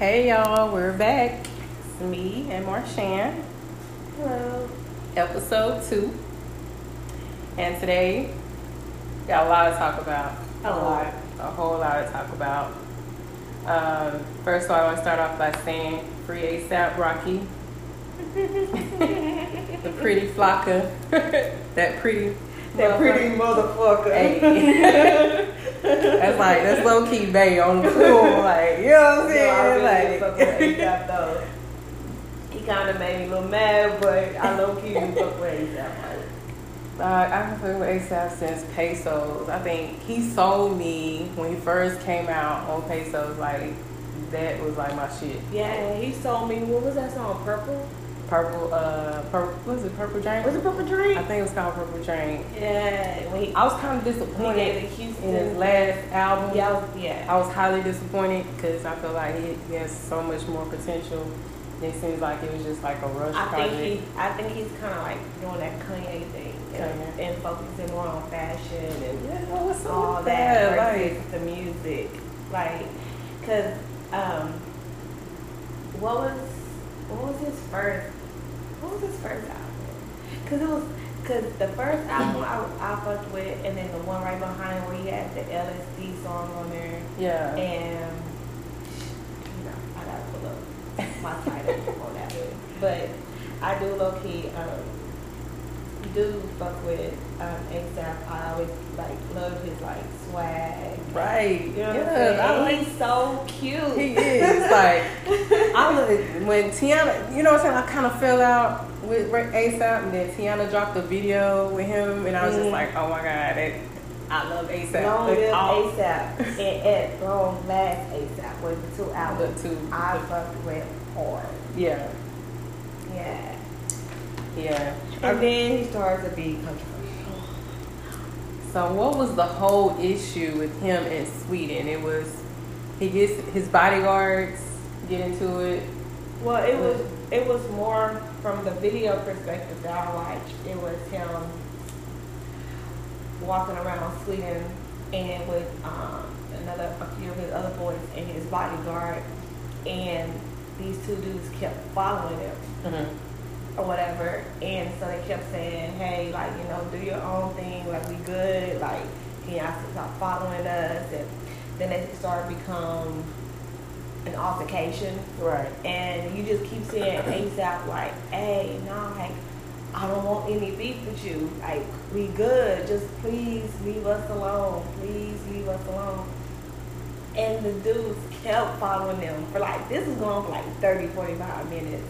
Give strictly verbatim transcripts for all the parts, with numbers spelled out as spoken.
Hey y'all, we're back. It's me and Marshan. Hello. Episode two. And today, got a lot to talk about. A lot. A whole lot to talk about. Um, first of all, I want to start off by saying, free ASAP Rocky. The pretty flocker. That pretty That motherfucker. pretty motherfucker. Hey. That's like, that's low-key bae on the pool. Like, you know what I'm saying? No, really like, though. He kind of made me a little mad, but I low-key didn't fuck with ASAP. Uh, I've been fucking with ASAP since Pesos. I think he sold me when he first came out on Pesos. Like, that was like my shit. Yeah, he sold me. What was that song? Purple? Purple, uh, purple, what was it, Purple Drain? Was it Purple Drain? I think it was called Purple Drain. Yeah. When he, I was kind of disappointed he Houston. in his last album. Yeah, I was, yeah. I was highly disappointed because I feel like he, he has so much more potential. It seems like it was just like a rush I project. Think he, I think he's kind of like doing that Kanye thing Kanye. And, and focusing more on fashion and yeah, well, what's all with that, that like, the music. Like, because um, what was, what was his first? What was his first album? Cause it was, cause the first album I, I fucked with, and then the one right behind where he had the L S D song on there. Yeah. And you know, I gotta pull up my title on that one. But I do low key um, do fuck with um, ASAP. I always like love his like swag. Right. You know yeah, what I'm saying? He's so cute. He is. Like I was, when Teyana, you know what I'm saying? I kind of fell out with ASAP, and then Teyana dropped a video with him, and I was mm. just like, oh my god, that, I love ASAP. Long live like, ASAP, and at long last ASAP with the two albums. The two. I fucked with hard. Yeah. Yeah. Yeah. And I, then he started to be controversial. So what was the whole issue with him in Sweden? It was he gets his bodyguards get into it. Well, it was it was more from the video perspective that I watched. It was him walking around Sweden and with um, another a few of his other boys and his bodyguard, and these two dudes kept following him. Mm-hmm. Or whatever, and so they kept saying, hey, like, you know, do your own thing, like, we good, like, you know, stop following us, and then they started become an altercation. Right. And you just keep saying ASAP, like, hey, no, like, I don't want any beef with you, like, we good, just please leave us alone, please leave us alone. And the dudes kept following them for, like, this is going for, like, thirty, forty-five minutes.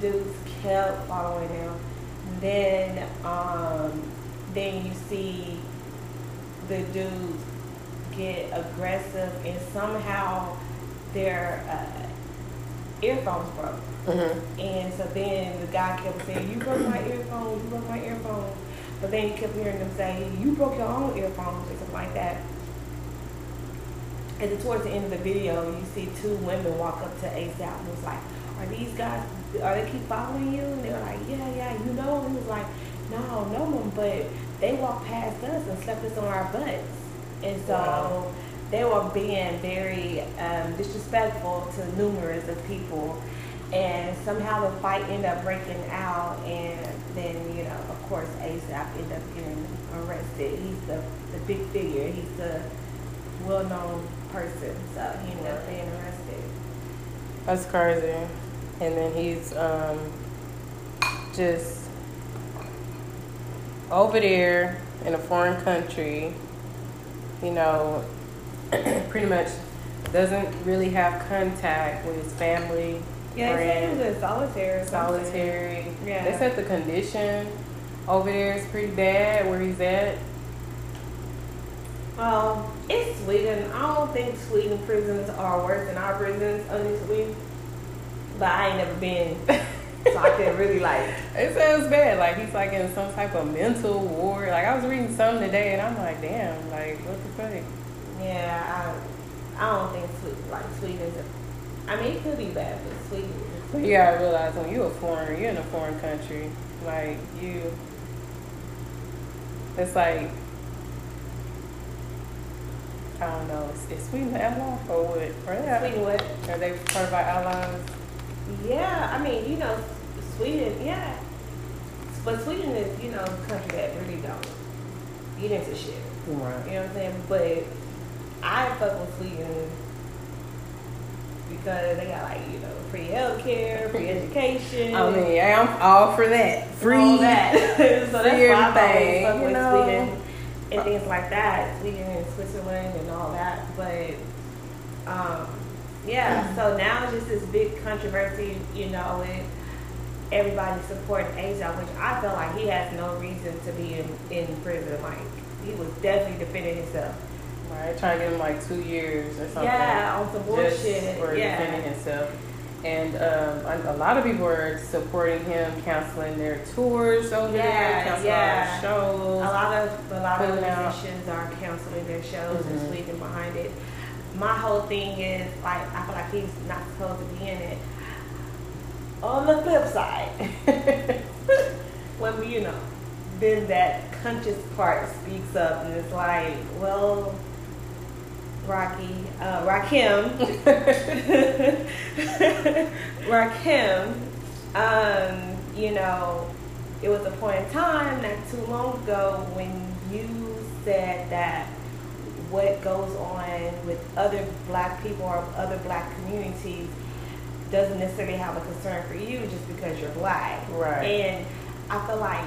Dudes kept following him. Then, um, then you see the dudes get aggressive, and somehow their uh, earphones broke. Mm-hmm. And so then the guy kept saying, "You broke my earphones. You broke my earphones." But then you kept hearing them say, "You broke your own earphones," or something like that. And then towards the end of the video, you see two women walk up to ASAP and was like, "Are these guys? Are they keep following you?" And they were like, yeah, yeah, you know. And he was like, no, I don't know them, but they walked past us and slapped us on our butts. And so wow. they were being very um, disrespectful to numerous of people. And somehow the fight ended up breaking out. And then, you know, of course, ASAP ended up getting arrested. He's the, the big figure. He's the well-known person. So he ended up being arrested. That's crazy. And then he's um, just over there in a foreign country, you know, pretty much doesn't really have contact with his family. Yeah, friends. He was solitary. Solitary. Yeah. They said the condition over there is pretty bad where he's at. Um, it's Sweden. I don't think Sweden prisons are worse than our prisons, honestly. But I ain't never been, so I couldn't really like. It sounds bad. Like he's like in some type of mental ward. Like I was reading something today, and I'm like, damn, like what the fuck? Yeah, I, I don't think Sweden, like Sweden's. A, I mean, it could be bad, but Sweden. Sweden. You gotta realize when you're a foreigner, you're in a foreign country. Like you, it's like I don't know. Is, is Sweden outlaw or what? Are Sweden what? Are they part of our allies? Yeah, I mean, you know, Sweden, yeah. But Sweden is, you know, a country that really don't get into shit. Right. You know what I'm saying? But I fuck with Sweden because they got, like, you know, free healthcare, free education. I mean, I'm all for that. Free. All that. So that's why I fuck with know? Sweden and things like that. Sweden and Switzerland and all that. But, um, yeah, mm-hmm. So now it's just this big controversy, you know, and everybody supporting Aesop, which I feel like he has no reason to be in, in prison. Like, he was definitely defending himself. Right, trying to get him like two years or something. Yeah, on some bullshit. Just for yeah. defending himself. And um, a lot of people are supporting him, canceling their tours over yeah, there, canceling yeah. shows. A lot of a lot of musicians out. are canceling their shows mm-hmm. and sleeping behind it. My whole thing is like I feel like he's not supposed to be in it. On the flip side, when we, you know, then that conscious part speaks up and it's like, well, Rocky, uh, Rakim, Rakim, um, you know, it was a point in time not too long ago when you said that what goes on with other black people or other black communities doesn't necessarily have a concern for you just because you're black. Right. And I feel like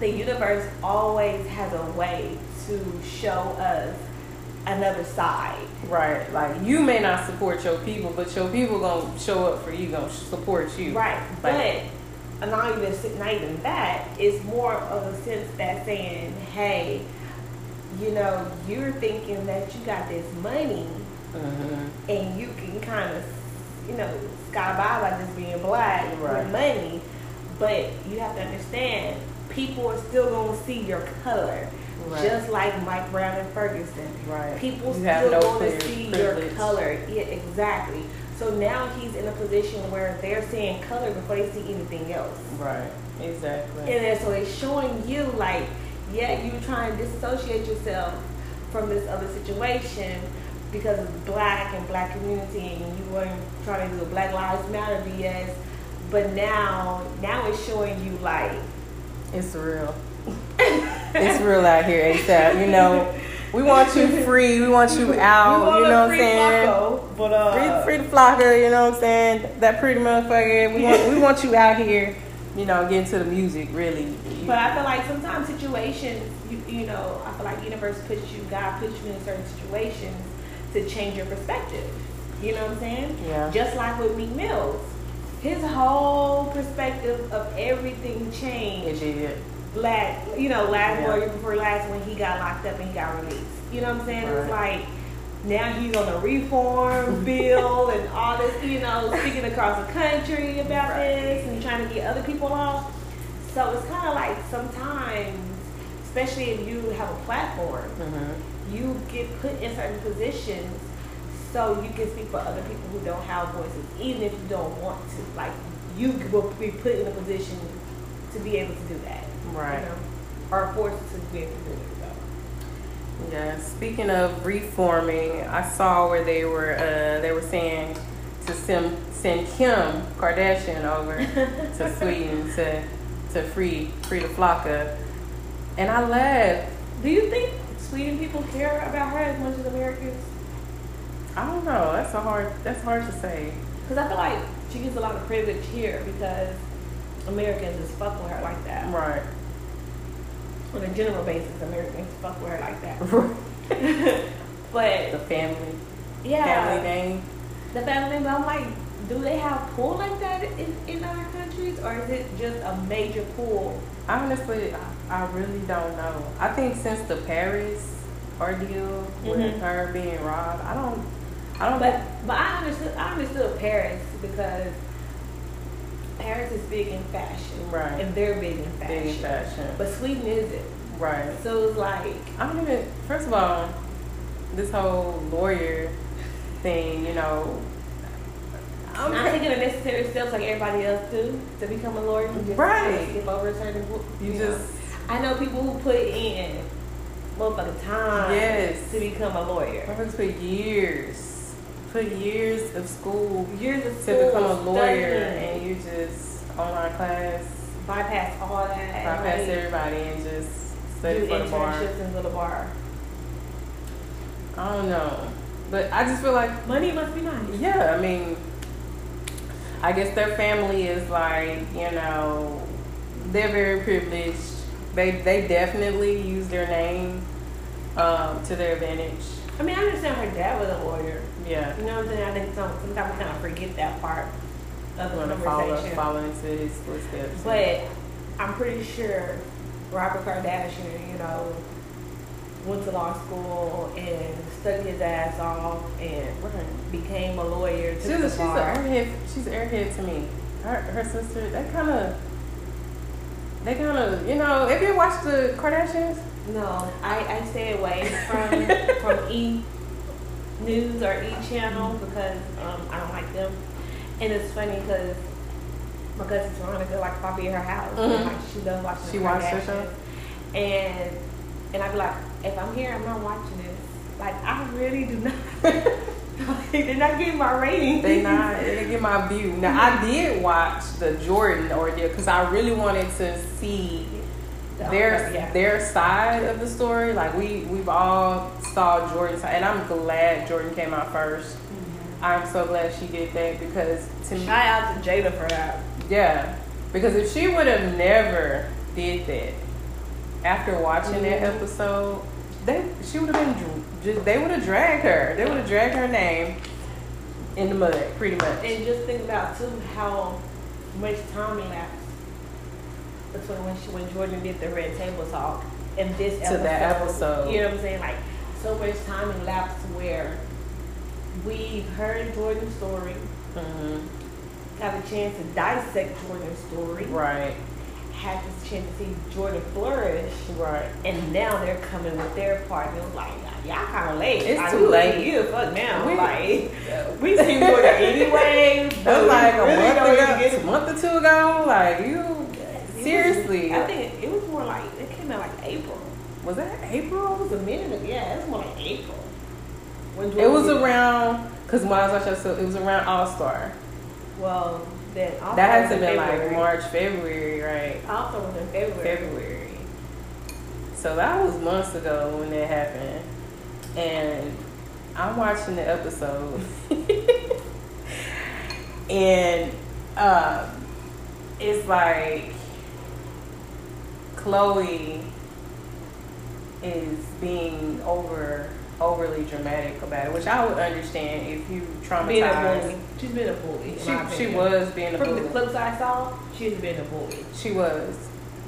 the universe always has a way to show us another side. Right. Like, you may not support your people, but your people gonna show up for you, gonna support you. Right. But not even, not even that, it's more of a sense that saying, hey, you know, you're thinking that you got this money mm-hmm. and you can kind of, you know, sky by by just being black right. with money, but you have to understand people are still going to see your color. Right. Just like Mike Brown and Ferguson. Right. People you still no going to see privilege. Your color. Yeah, exactly. So now he's in a position where they're seeing color before they see anything else. Right. Exactly. And then, so it's showing you, like, yeah, you're trying to disassociate yourself from this other situation because it's black and black community and you weren't trying to do a Black Lives Matter B S. But now, now it's showing you, like, it's real. It's real out here, ASAP. You know, we want you free. We want you out. Want you know what I'm saying? Flocko, but, uh, free, free the flocker. You know what I'm saying? That pretty motherfucker. We want, we want you out here. You know, getting to the music, really. But I feel like sometimes situations, you, you know, I feel like universe puts you, God puts you in certain situations to change your perspective. You know what I'm saying? Yeah. Just like with Meek Mills, his whole perspective of everything changed. It did. Last, you know, last yeah. year before last when he got locked up and he got released. You know what I'm saying? Right. It's like now he's on the reform bill and all this, you know, speaking across the country about right. this and trying to get other people off. So it's kind of like sometimes, especially if you have a platform, mm-hmm. you get put in certain positions so you can speak for other people who don't have voices, even if you don't want to. Like, you will be put in a position to be able to do that. Right. You know, or forced to be able to do it. Yeah. Speaking of reforming, I saw where they were uh, they were saying to send, send Kim Kardashian over to Sweden to to free free the flocka, and I laughed. Do you think Sweden people care about her as much as Americans? I don't know. That's a hard that's hard to say. Because I feel like she gets a lot of privilege here because Americans just fuck with her like that. Right. On a general basis, Americans fuck with her like that. But the family, yeah, family name, the family name. But I'm like, do they have pool like that in, in other countries, or is it just a major pool? Honestly, I, I really don't know. I think since the Paris ordeal with mm-hmm. her being robbed, I don't, I don't. But but I understood I understood Paris because Paris is big in fashion, right? And they're big in fashion. Big in fashion, but Sweden isn't, right? So it's like I don't even. First of all, this whole lawyer thing, you know, I'm not taking the necessary steps like everybody else do to become a lawyer. You just right? Skip over a certain. You, you just. Know. I know people who put in motherfucking time yes. to become a lawyer. I went for years. For years of school. Years of school. To become a lawyer. And you just online class. Bypass all that. Bypass and everybody and just study do for the bar. Do internships and go to the bar. I don't know. But I just feel like... money must be nice. Yeah, I mean... I guess their family is like, you know... they're very privileged. They they definitely use their name um, to their advantage. I mean, I understand her dad was a lawyer. Yeah. You know what I'm saying? I think some, sometimes we kind of forget that part of the conversation. Follow, follow into his footsteps. But I'm pretty sure Robert Kardashian, you know, went to law school and stuck his ass off and right. became a lawyer. To she's a, she's an airhead. She's an airhead to me. Her, her sister, that kind of... they kind of, you know, have you watched the Kardashians? No, I, I stay away from from E! News or E! Channel because um, I don't like them. And it's funny because my cousin Veronica likes to be at her house. Mm-hmm. Like, she loves watching she the Kardashians. She watches her show? And, and I be like, if I'm here, I'm not watching this. Like, I really do not. They're not getting my rating. They not. They didn't get my view. Now I did watch the Jordyn ordeal because I really wanted to see their yeah. their side of the story. Like we we've all saw Jordyn's side, and I'm glad Jordyn came out first. Mm-hmm. I'm so glad she did that because to shout out to Jada for that. Yeah, because if she would have never did that after watching mm-hmm. that episode, they she would have been. Just, they would have dragged her. They would have dragged her name in the mud, pretty much. And just think about, too, how much time elapsed between when she, when Jordyn did the Red Table Talk and this episode. To that episode. You know what I'm saying? Like, so much time elapsed where we've heard Jordyn's story, mm-hmm. got a chance to dissect Jordyn's story. Right. Had this chance to see Jordyn flourish. Right. And now they're coming with their part. They're like, y'all kind of late. It's I too late. You fuck now. We, like, yeah. we see Jordyn anyway. But like a really month ago, a month or two ago. Like, you, yes, seriously. Was, I think it was more like, it came out like April. Was that April? It was a minute ago. Yeah, it was more like April. When it was around, because when I was watching so it was around All-Star. Well, then All-Star that hasn't been February. Like March, February, right? All-Star was in February. February. So that was months ago when that happened. And I'm watching the episode, and uh, it's like Khloé is being over overly dramatic about it, which I would understand if you traumatized. Being a bully. She's been a bully. She, she was being a From bully. From the clips I saw, she's been a bully. She was.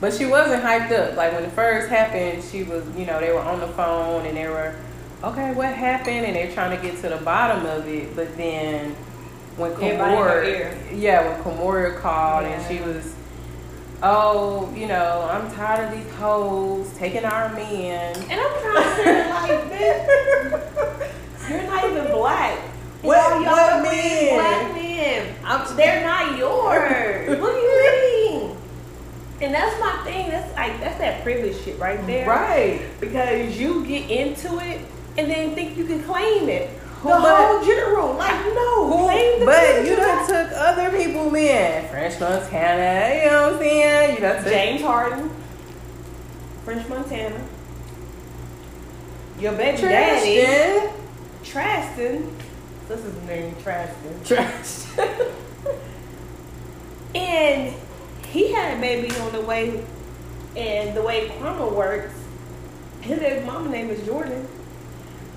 But she wasn't hyped up. Like, when it first happened, she was, you know, they were on the phone, and they were... okay, what happened? And they're trying to get to the bottom of it. But then when Kimora, yeah, when Kimora called yeah. and she was, oh, you know, I'm tired of these hoes taking our men. And I'm trying to say like this. You're not even black. What, y'all what men? Black men. I'm, they're not yours. What do you mean? And that's my thing. That's like that's that privilege shit right there. Right. Because you get into it. And then think you can claim it. The but, whole general. Like, no. Who, claim the but you done took other people in. French Montana. You know what I'm saying? You done took James Harden. French Montana. Your baby Tristan. Daddy. Tristan. This is the name, Tristan. Tristan. And he had a baby on the way. And the way Karma works, his baby mama's name is Jordyn.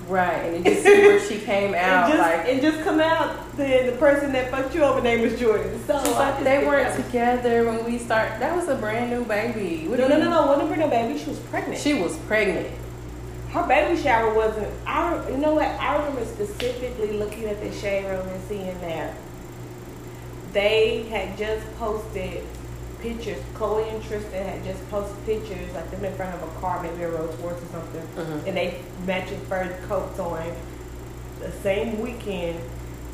Right, and you just see where she came out. And just, like, and just come out, the, the person that fucked you over name was Jordyn. So, so I, they weren't out. Together when we started. That was a brand new baby. What no, no, no, no, wasn't a brand new baby. She was pregnant. She was pregnant. Her baby shower wasn't. I, you know what? I remember specifically looking at the shade room and seeing that they had just posted pictures. Khloé and Tristan had just posted pictures, like them in front of a car, maybe a Rolls Royce or something, mm-hmm. and they matching fur coats on the same weekend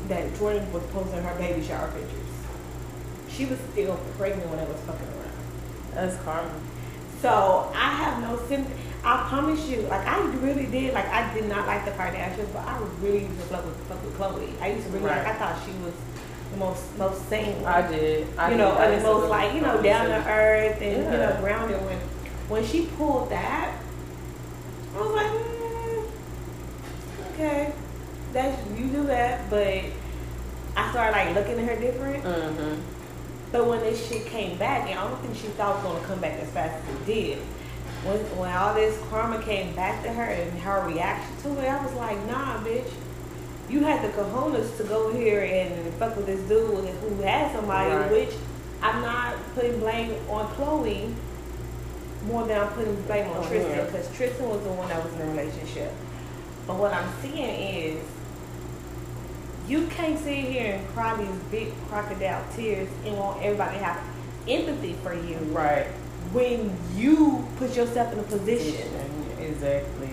that Jordyn was posting her baby shower pictures. She was still pregnant when I was fucking around. That's karma. So I have no sympathy. I promise you, like I really did, like I did not like the Kardashians, but I really used to fuck with, fuck with Khloé. I used to really right. like. I thought she was the most most sane. I did. I you know, did. and the most like you know down to earth and yeah. you know grounded. When when she pulled that, I was like, mm, okay, that's you do that, but I started like looking at her different. Mm-hmm. But when this shit came back, and I don't think she thought it was gonna come back as fast as it did. When, when all this karma came back to her and her reaction to it, I was like, nah, bitch. You had the cojones to go here and fuck with this dude who had somebody, right. which I'm not putting blame on Khloé more than I'm putting blame on oh, Tristan, because yeah. Tristan was the one that was in the relationship. But what I'm seeing is, you can't sit here and cry these big crocodile tears and want everybody to have empathy for you. Right. When you put yourself in a position. Exactly.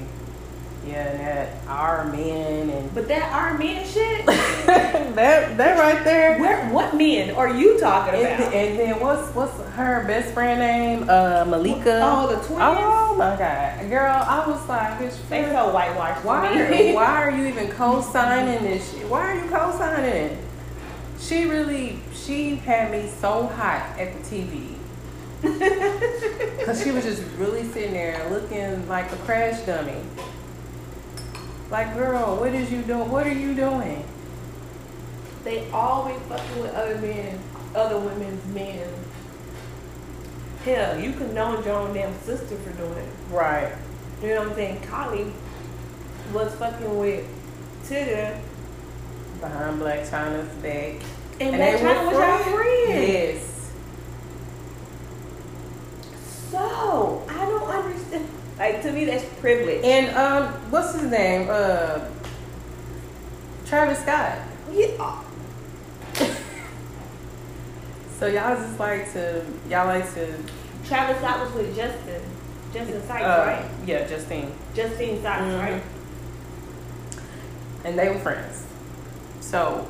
Yeah, that our men and but that our men shit. that that right there. Where, what men are you talking about? And, and then what's what's her best friend name? Uh, Malika. Oh, the twins. Oh my god, girl! I was like, bitch, they so whitewashed. Why? Are, why are you even co-signing this shit? Why are you co-signing it? She really, she had me so hot at the T V. Cause she was just really sitting there looking like a crash dummy. Like, girl, what is you doing? What are you doing? They always fucking with other men, other women's men. Hell, you condone your own damn sister for doing it. Right. You know what I'm saying? Kylie was fucking with Tigger behind Blac Chyna's back, and, and Blac Chyna was your friend. Yes. So I don't understand. Like, to me, that's privilege. And um, what's his name? Uh, Travis Scott. Yeah. So y'all just like to y'all like to. Travis Scott was with Justin. Justin Sykes, uh, right? Yeah, Justine. Justine Sykes, mm-hmm. right? And they were friends. So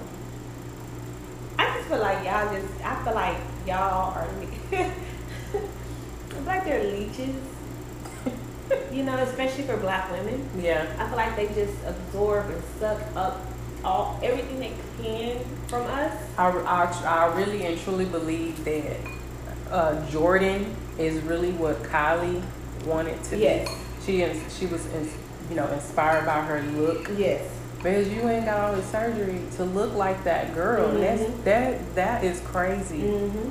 I just feel like y'all just. I feel like y'all are. It's like they're leeches, you know, especially for black women. Yeah. I feel like they just absorb and suck up all everything they can from us. I, I, I really and truly believe that uh, Jordyn is really what Kylie wanted to yes. be. She she was, in, you know, inspired by her look. Yes. Because you ain't got all the surgery to look like that girl. Mm-hmm. That's, that that is crazy. Mm-hmm.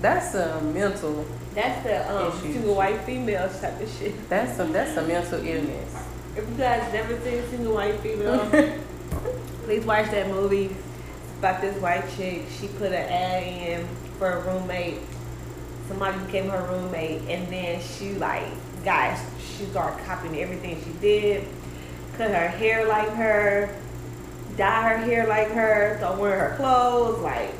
That's a mental. That's the um, single white female type of shit. That's some. That's a mental illness. If you guys never seen Single White Female, please watch that movie. It's about this white chick. She put an ad in for a roommate. Somebody became her roommate, and then she like, guys, she started copying everything she did. Cut her hair like her, dye her hair like her, start wearing her clothes like.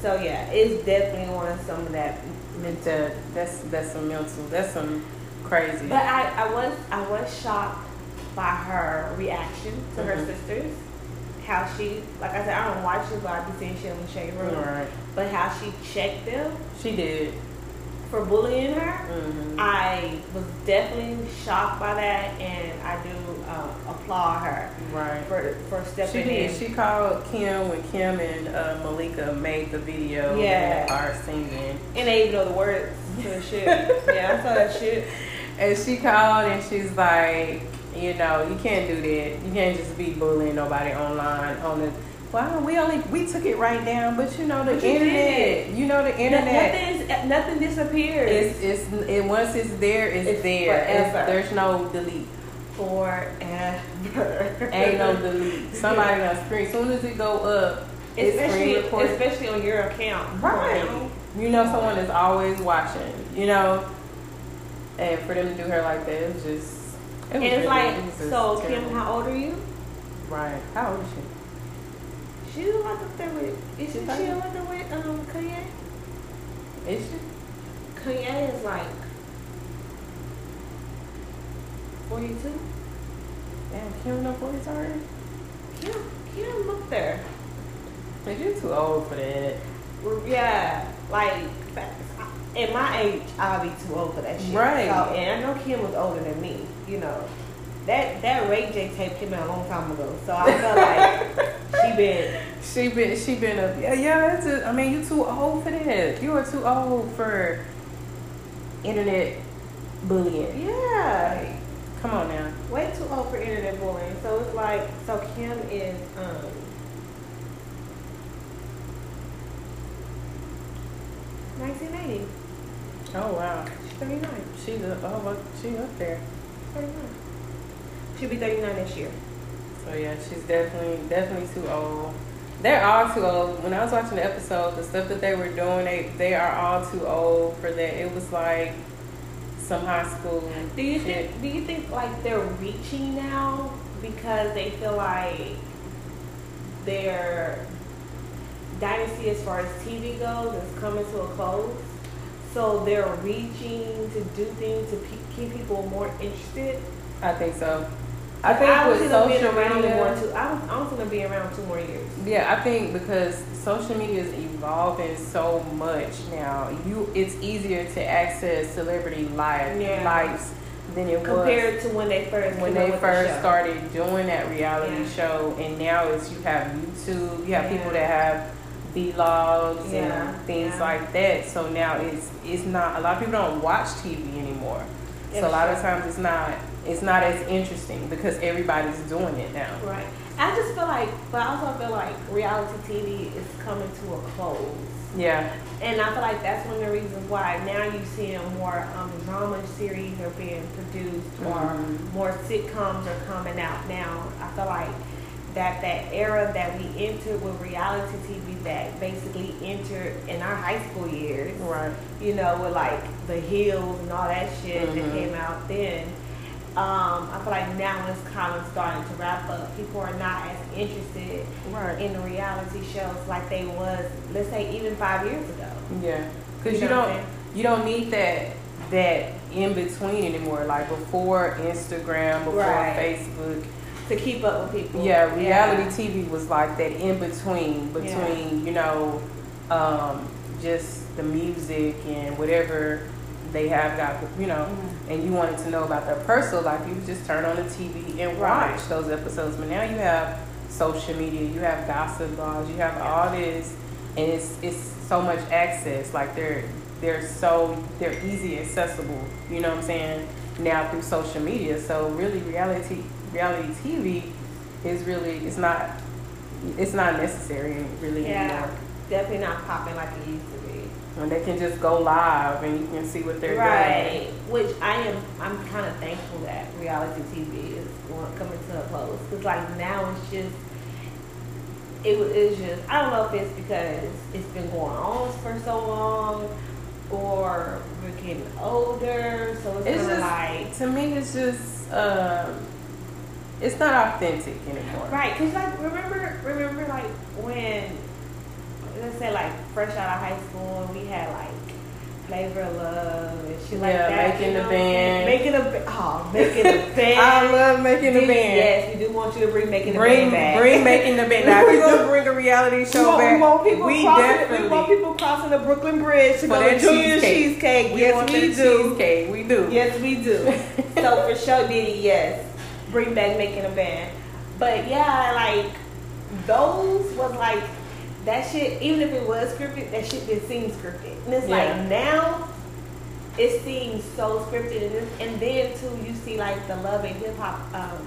So yeah, it's definitely on some of that. Mental. That's that's some mental. That's some crazy. But I, I was I was shocked by her reaction to mm-hmm. her sisters. How she, like I said, I don't watch it, but I be seeing shit in the shade room. Right. But how she checked them. She did. For bullying her, mm-hmm. I was definitely shocked by that, and I do uh, applaud her. Right. For for stepping she did. in. She called Kim when Kim and uh, Malika made the video. Yeah. And are singing. And they even know the words to the shit. Yeah, I saw that shit. And she called and she's like, you know, you can't do that. You can't just be bullying nobody online on the. Wow, we only we took it right down, but you know the you internet. You know the internet. Nothing, nothing disappears. It's it's it, once it's there, it's, it's there. Forever. It's, there's no delete. Forever. Ain't no delete. Somebody gonna screen. As soon as it go up, it's especially recorded. Especially on your account, right? You know, someone is always watching. You know, and for them to do her like that, it's just. It and it's really, like it so. Terrible. Kim, how old are you? Right. How old is she? She was like up there with, isn't she up there with um, Kanye? Is she? Kanye is like forty-two. Damn, Kim no forties already? Kim, Kim up there. But you're too old for that. Well, yeah, like, at my age, I'll be too old for that shit. Right. So, and I know Kim was older than me, you know. That that Ray J tape came out a long time ago, so I felt like she been she been she been a yeah. yeah that's a, I mean, you too old for that. You are too old for internet bullying. Yeah, like, come on now. Way too old for internet bullying. So it's like so Kim is um nineteen eighty. Oh wow, she's thirty-nine. She's a oh she's up there. thirty-nine. She'll be thirty-nine this year. So yeah, she's definitely definitely too old. They're all too old. When I was watching the episode, the stuff that they were doing, they they are all too old for that. It was like some high school. Do you shit. think do you think like they're reaching now because they feel like their dynasty as far as T V goes is coming to a close? So they're reaching to do things to pe- keep people more interested? I think so. I think I with social media, more two, I was, I was gonna be around two more years. Yeah, I think because social media is evolving so much now, you it's easier to access celebrity life yeah. lives than it compared was compared to when they first when they first the started doing that reality yeah. show, and now it's you have YouTube, you have yeah. people that have vlogs yeah. and things yeah. like that. So now it's it's not a lot of people don't watch T V anymore. Yeah, so sure. a lot of times it's not. It's not as interesting because everybody's doing it now. Right. I just feel like, but I also feel like reality T V is coming to a close. Yeah. And I feel like that's one of the reasons why now you're seeing more um, drama series are being produced mm-hmm. or more sitcoms are coming out now. I feel like that that era that we entered with reality T V that basically entered in our high school years. Right. You know, with like The Hills and all that shit mm-hmm. that came out then. Um, I feel like now it's kind of starting to wrap up. People are not as interested right. in the reality shows like they was, let's say, even five years ago. Yeah, because you, you don't you don't need that that in between anymore. Like before Instagram, before right. Facebook, to keep up with people. Yeah, reality yeah. T V was like that in between between yeah. you know um, just the music and whatever. They have got, you know, mm-hmm. and you wanted to know about their personal life, you just turn on the T V and watch right. those episodes. But now you have social media, you have gossip blogs, you have yeah. all this, and it's it's so much access. Like they're they're so they're easy accessible. You know what I'm saying? Now through social media, so really reality reality T V is really it's not it's not necessary really yeah, anymore. Definitely not popping like it used to. And they can just go live and you can see what they're right. doing. Right, which I am, I'm kind of thankful that reality T V is coming to a close. Because like now it's just, it was just, I don't know if it's because it's been going on for so long or we're getting older. So it's, it's just, like. To me it's just, um, it's not authentic anymore. Right, because like remember, remember like when. Let's say like fresh out of high school, and we had like Flavor of Love and shit like yeah, that. Yeah, making you know? the band, making a oh, making the band. I love making the band. Yes, we do want you to bring making the bring, band back. Bring making the band. Now, if we gonna bring a reality show we want, back. We want people we crossing. Definitely. We want people crossing the Brooklyn Bridge to go to Junior Cheesecake. We yes, we do. Cheesecake. We do. Yes, we do. So for sure, Diddy, yes, bring back making a band. But yeah, like those was like. That shit, even if it was scripted, that shit didn't seem scripted. And it's yeah. like now, it seems so scripted. And, this, and then too, you see like the Love and Hip Hop um,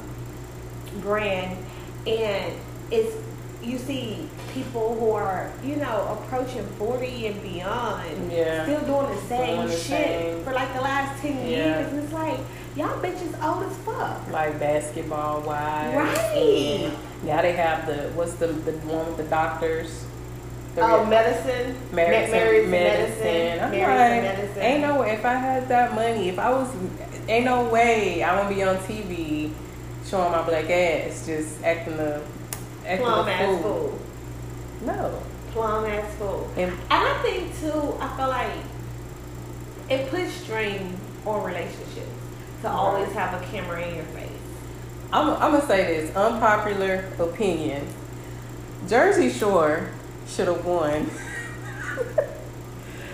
brand, and it's you see people who are you know approaching forty and beyond, yeah. still doing the same doing the shit same. for like the last ten yeah. years. And it's like y'all bitches old as fuck. Like basketball wise, right? Now they have the what's the the one with the doctors. Oh, medicine, medicine, medicine, medicine. I'm like, medicine. Ain't no way. If I had that money, if I was, ain't no way I won't be on T V showing my black ass, just acting a, acting plum a fool. ass fool. No, plum ass fool. And, and I think too, I feel like it puts strain on relationships to right. always have a camera in your face. I'm, I'm gonna say this unpopular opinion. Jersey Shore should have won.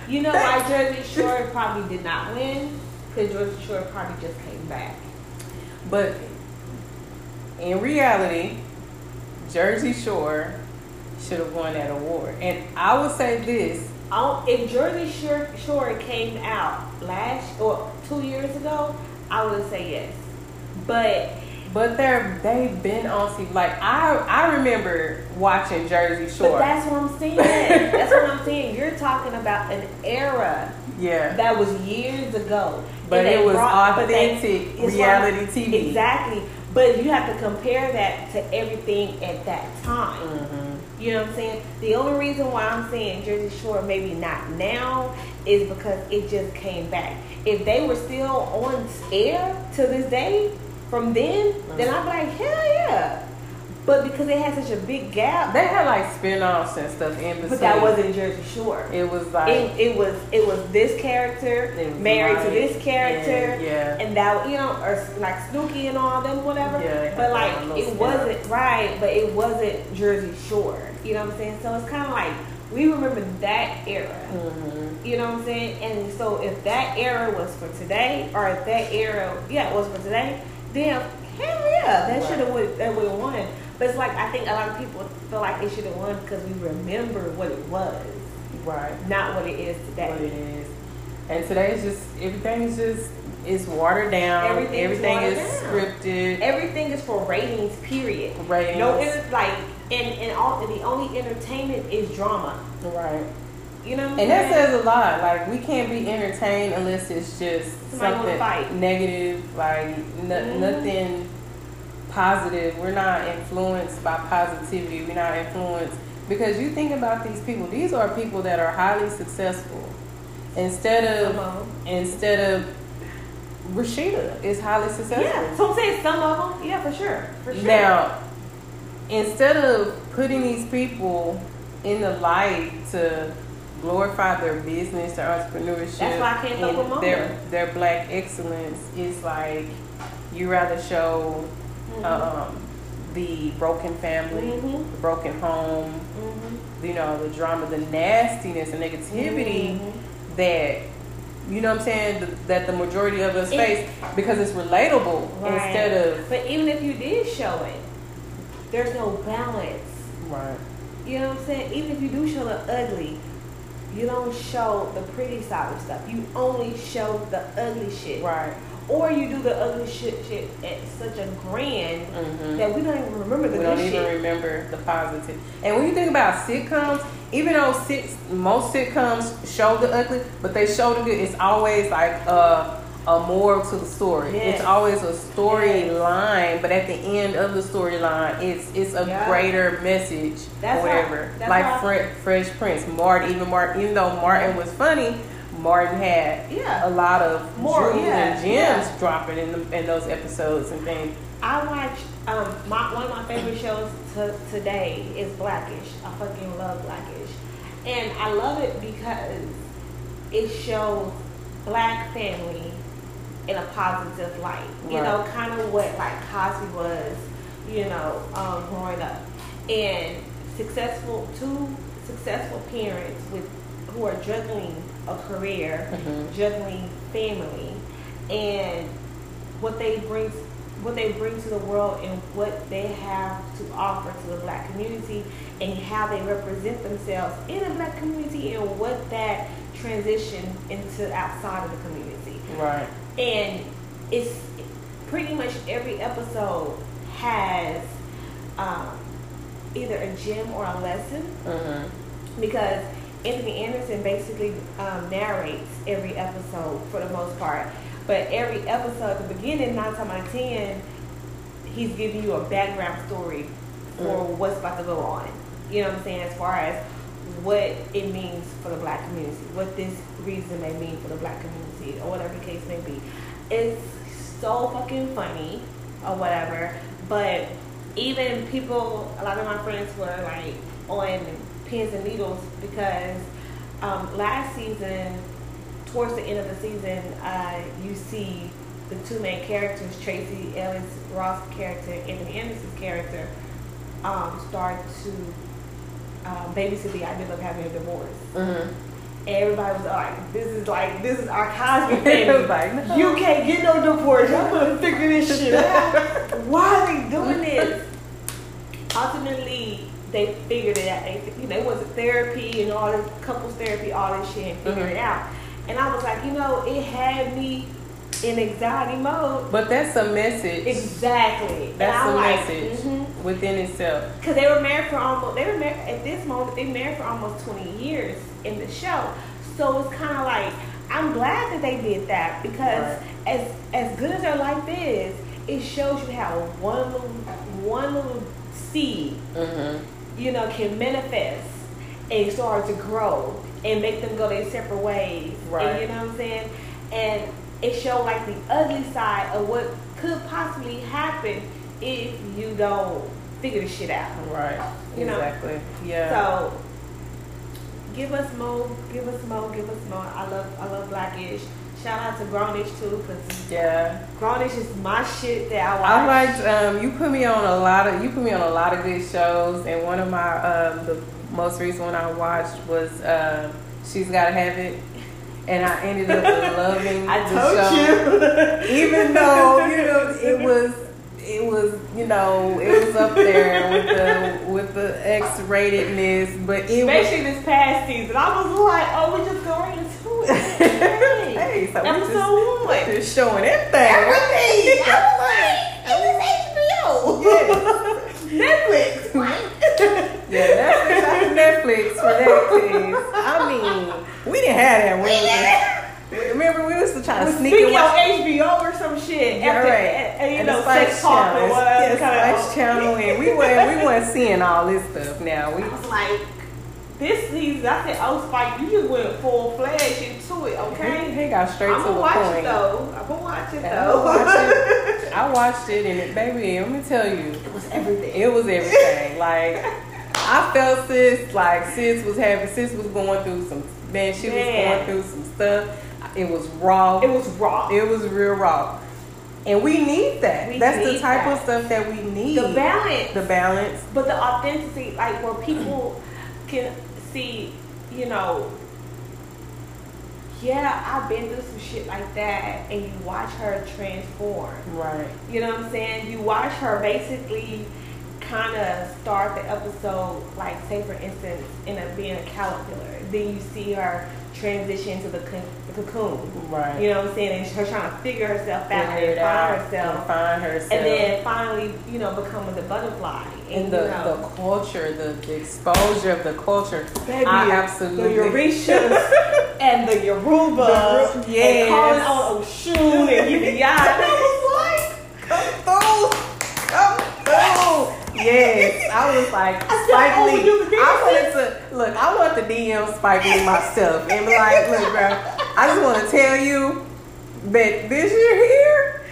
You know why Jersey Shore probably did not win? Because Jersey Shore probably just came back. But in reality, Jersey Shore should have won that award. And I will say this. If Jersey Shore came out last or two years ago, I would say yes. But but they're they've been on C. Like I I remember watching Jersey Shore. But that's what I'm saying. That's what I'm saying. You're talking about an era. Yeah. That was years ago. But it was brought, authentic they, reality like, T V. Exactly. But you have to compare that to everything at that time. Mm-hmm. You know what I'm saying? The only reason why I'm saying Jersey Shore maybe not now is because it just came back. If they were still on air to this day from then, mm-hmm. then I'd be like, hell yeah. But because they had such a big gap. They had like spin-offs and stuff in between. But that wasn't Jersey Shore. It was like. It, it was it was this character married like, to this character. And, yeah. And that, you know, or like Snooki and all them, whatever. Yeah, but like, it spin-off. wasn't, right, but it wasn't Jersey Shore. You know what I'm saying? So it's kind of like, we remember that era. Mm-hmm. You know what I'm saying? And so if that era was for today, or if that era, yeah, was for today, then hell yeah, that right. should have would, that would have won. But it's like, I think a lot of people feel like it should have won because we remember what it was. Right. Not what it is today. What it is. And today is just, everything's just, it's watered down. Everything, everything is, is down. Scripted. Everything is for ratings, period. Ratings. No, it's like, and, and, all, and the only entertainment is drama. Right. You know what and that says a lot. Like, we can't be entertained unless it's just somebody something fight. negative, like, n- mm. nothing... positive. We're not influenced by positivity. We're not influenced because you think about these people. These are people that are highly successful. Instead of mm-hmm. instead of Rashida is highly successful. Yeah, so I'm saying some of them. Yeah, for sure, for sure. Now, instead of putting these people in the light to glorify their business, their entrepreneurship, that's why I can't help and them their their black excellence. It's like you rather show. Mm-hmm. Um, the broken family, mm-hmm. the broken home, mm-hmm. you know, the drama, the nastiness, the negativity mm-hmm. that, you know what I'm saying, the, that the majority of us it, face because it's relatable right. instead of... But even if you did show it, there's no balance. Right. You know what I'm saying? Even if you do show the ugly, you don't show the pretty side of stuff. You only show the ugly shit. Right. Or you do the ugly shit, shit at such a grand mm-hmm. that we don't even remember the we good shit. We don't even remember the positive. And when you think about sitcoms, even though six, most sitcoms show the ugly, but they show the good. It's always like a, a moral to the story. Yes. It's always a storyline, yes. but at the end of the storyline, it's it's a yeah. greater message that's or whatever. How, like Fre- Fresh Prince, Martin, even Martin, even though Martin was funny, Martin had yeah. a lot of more jewels yeah. and gems yeah. dropping in, the, in those episodes and things. I watch um, my one of my favorite shows to, today is Black-ish. I fucking love Black-ish, and I love it because it shows black family in a positive light. Right. You know, kind of what like Cosby was, you know, um, growing up, and successful two successful parents with who are juggling. A career, mm-hmm. juggling family, and what they bring, what they bring to the world, and what they have to offer to the black community, and how they represent themselves in the black community, and what that transition into outside of the community. Right. And it's pretty much every episode has um, either a gem or a lesson, mm-hmm. because. Anthony Anderson basically um, narrates every episode for the most part. But every episode, at the beginning, nine times out of ten, he's giving you a background story for mm. what's about to go on. You know what I'm saying? As far as what it means for the black community, what this reason may mean for the black community, or whatever the case may be. It's so fucking funny, or whatever. But even people, a lot of my friends were like on pins and needles because um, last season, towards the end of the season, uh, you see the two main characters, Tracy Ellis Ross' character and Anthony Anderson's character, um, start to uh, babysit the idea of having a divorce. Mm-hmm. Everybody was like, this is like, this is our cosmic thing. Like, no. You can't get no divorce. Y'all gonna figure this shit out. Why are they doing this? Ultimately, they figured it out. They, they went to therapy and all this, couples therapy, all this shit, and figured mm-hmm. it out. And I was like, you know, it had me in anxiety mode. But that's a message. Exactly. That's a like, message mm-hmm. within itself. Because they were married for almost, they were married, at this moment, they married for almost twenty years in the show. So it's kind of like, I'm glad that they did that because right. as as good as their life is, it shows you how one little, one little seed, mm-hmm. you know, can manifest and start to grow and make them go their separate ways. Right. And you know what I'm saying? And it showed like the ugly side of what could possibly happen if you don't figure this shit out. Right. You exactly. know? Yeah. So give us more, give us more, give us more. I love, I love Black-ish. Shout out to Grown-ish too, cause yeah, Grown-ish is my shit that I watch. I liked. Um, you put me on a lot of, you put me on a lot of good shows, and one of my um, the most recent one I watched was uh, She's Gotta Have It. And I ended up loving I the told show, you. Even though you know it was, it was you know it was up there with the with the X-ratedness, but it especially was, this past season, I was like, oh, we just going into it. Hey, so episode just, one, just showing everything. Everything. I was like, it was H B O. Yes. Netflix. Right? Yeah, Netflix for that. I mean. We didn't have that. We didn't. Remember, we used to try to sneak it on H B O or some shit. Yeah, after, right. And, and you and know, Spike Channel. Yes, Spike Channel. And we weren't, we weren't seeing all this stuff now. We I was like, this season, I said, oh, Spike, you just went full-fledged into it, okay? He, he got straight I'm to the watch point. It, though. I'm going to watch it, though. Watch it. I watched it, and it, baby, let me tell you. It was everything. It was everything. Like, I felt sis, like, sis was having, sis was going through some Man, she Man. was going through some stuff. It was raw. It was raw. It was real raw. And we need that. We That's need the type that. of stuff that we need. The balance. The balance. But the authenticity, like where people can see, you know, yeah, I've been through some shit like that, and you watch her transform. Right. You know what I'm saying? You watch her basically kind of start the episode, like say for instance, in a, being a caterpillar. Then you see her transition to the, co- the cocoon. Right. You know what I'm saying? And her trying to figure herself out and find out, herself. And find herself. And then finally, you know, becoming the butterfly. And, and the, you know, the culture, the, the exposure of the culture. Baby, I absolutely. The Orishas and the Yoruba. The, yes. And calling on Oshun and Yibiya. And I was like, come through. Come through. Yes, I was like, Spike Lee. I wanted to look. I want to D M Spike Lee myself and be like, look, bro. I just want to tell you that this year here,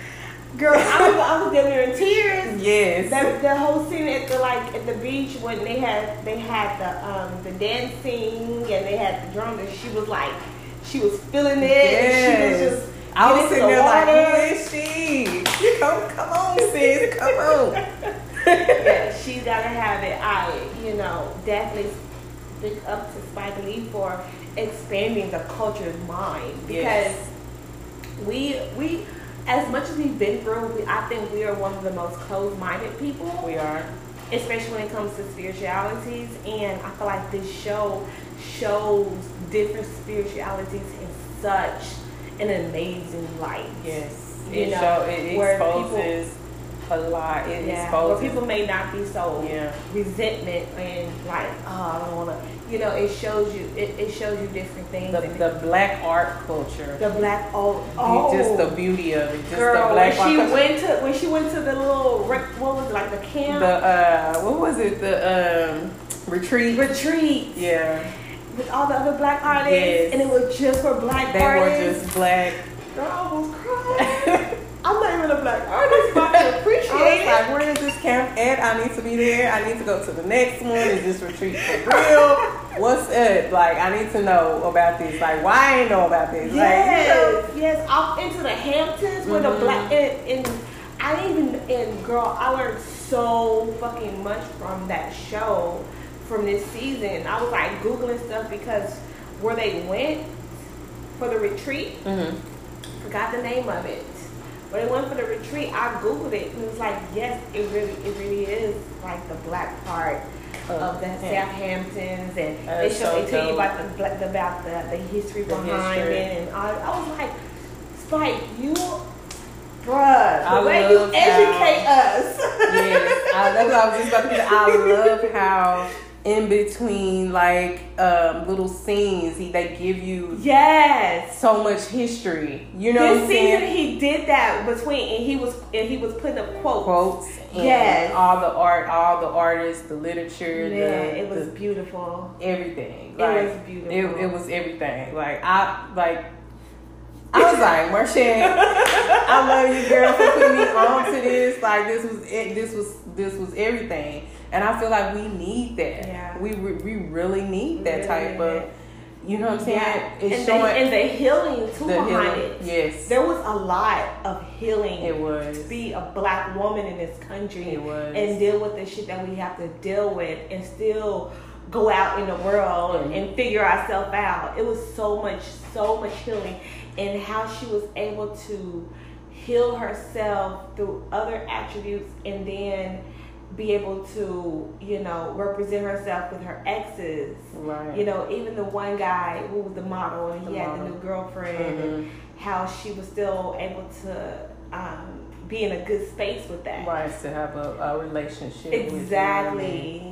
girl, I was I was down there in tears. Yes, that the whole scene at the like at the beach when they had they had the um the dancing and they had the drum and she was like she was feeling it. Yes. And she was just. I was sitting there like, who is she? Come, come on, sis, come on. Yeah, she's gotta have it. I, you know, definitely speak up to Spike Lee for expanding the culture's mind because yes. we, we, as much as we've been through, we, I think we are one of the most closed-minded people. We are, especially when it comes to spiritualities. And I feel like this show shows different spiritualities in such an amazing light. Yes, you it know, show, it exposes. People, a lot it yeah. exposes. Where people may not be so yeah. resentment and like, oh, I don't want to, you know, it shows you it, it shows you different things. The, the black art culture. The black art. Oh, oh. Just the beauty of it. Just Girl, the black when she art went culture. to when she went to the little what was it, like the camp? The uh, what was it? The um, retreat. Retreat. Yeah. With all the other black artists, yes. and it was just for black they artists. They were just black. Girl, I almost cried. I'm not even a black artist, but I can appreciate it. Like, where is this camp at? I need to be there. I need to go to the next one. Is this retreat for real? What's up? Like, I need to know about this. Like, why I ain't know about this? Yes, like, yes. Off into the Hamptons with mm-hmm. a black and, and I didn't even and girl, I learned so fucking much from that show, from this season. I was like Googling stuff because where they went for the retreat. Mm-hmm. Forgot the name of it. When it went for the retreat, I Googled it, and it was like, yes, it really it really is like the black part uh, of the yeah. Southamptons, and uh, they show so they tell you about the about the, the history the behind history. it, and all. I was like, Spike, you, bruh, the way you how, educate us. Yes, I, that's what I was just about to say. I love how in between like um, little scenes, he they give you yes so much history. You know, this what I'm season saying? He did that between, and he was and he was putting up quotes, quotes, and yes, all the art, all the artists, the literature. Yeah, it was the, beautiful. Everything. Like, it was beautiful. It, it was everything. Like I like. I was like, Marchand, I love you, girl, for putting me on to this. Like, this was it. This was this was everything. And I feel like we need that. Yeah. We we really need that really type of, it. you know what I'm saying? Yeah. It's and, showing the, and the healing, too, the behind healing. it. Yes. There was a lot of healing. It was. To be a black woman in this country. It was. And deal with the shit that we have to deal with and still go out in the world mm-hmm. and figure ourselves out. It was so much, so much healing. And how she was able to heal herself through other attributes and then be able to, you know, represent herself with her exes. Right. You know, even the one guy who was the model and he the had model. the new girlfriend mm-hmm. and how she was still able to um, be in a good space with that. Right, to have a, a relationship. Exactly,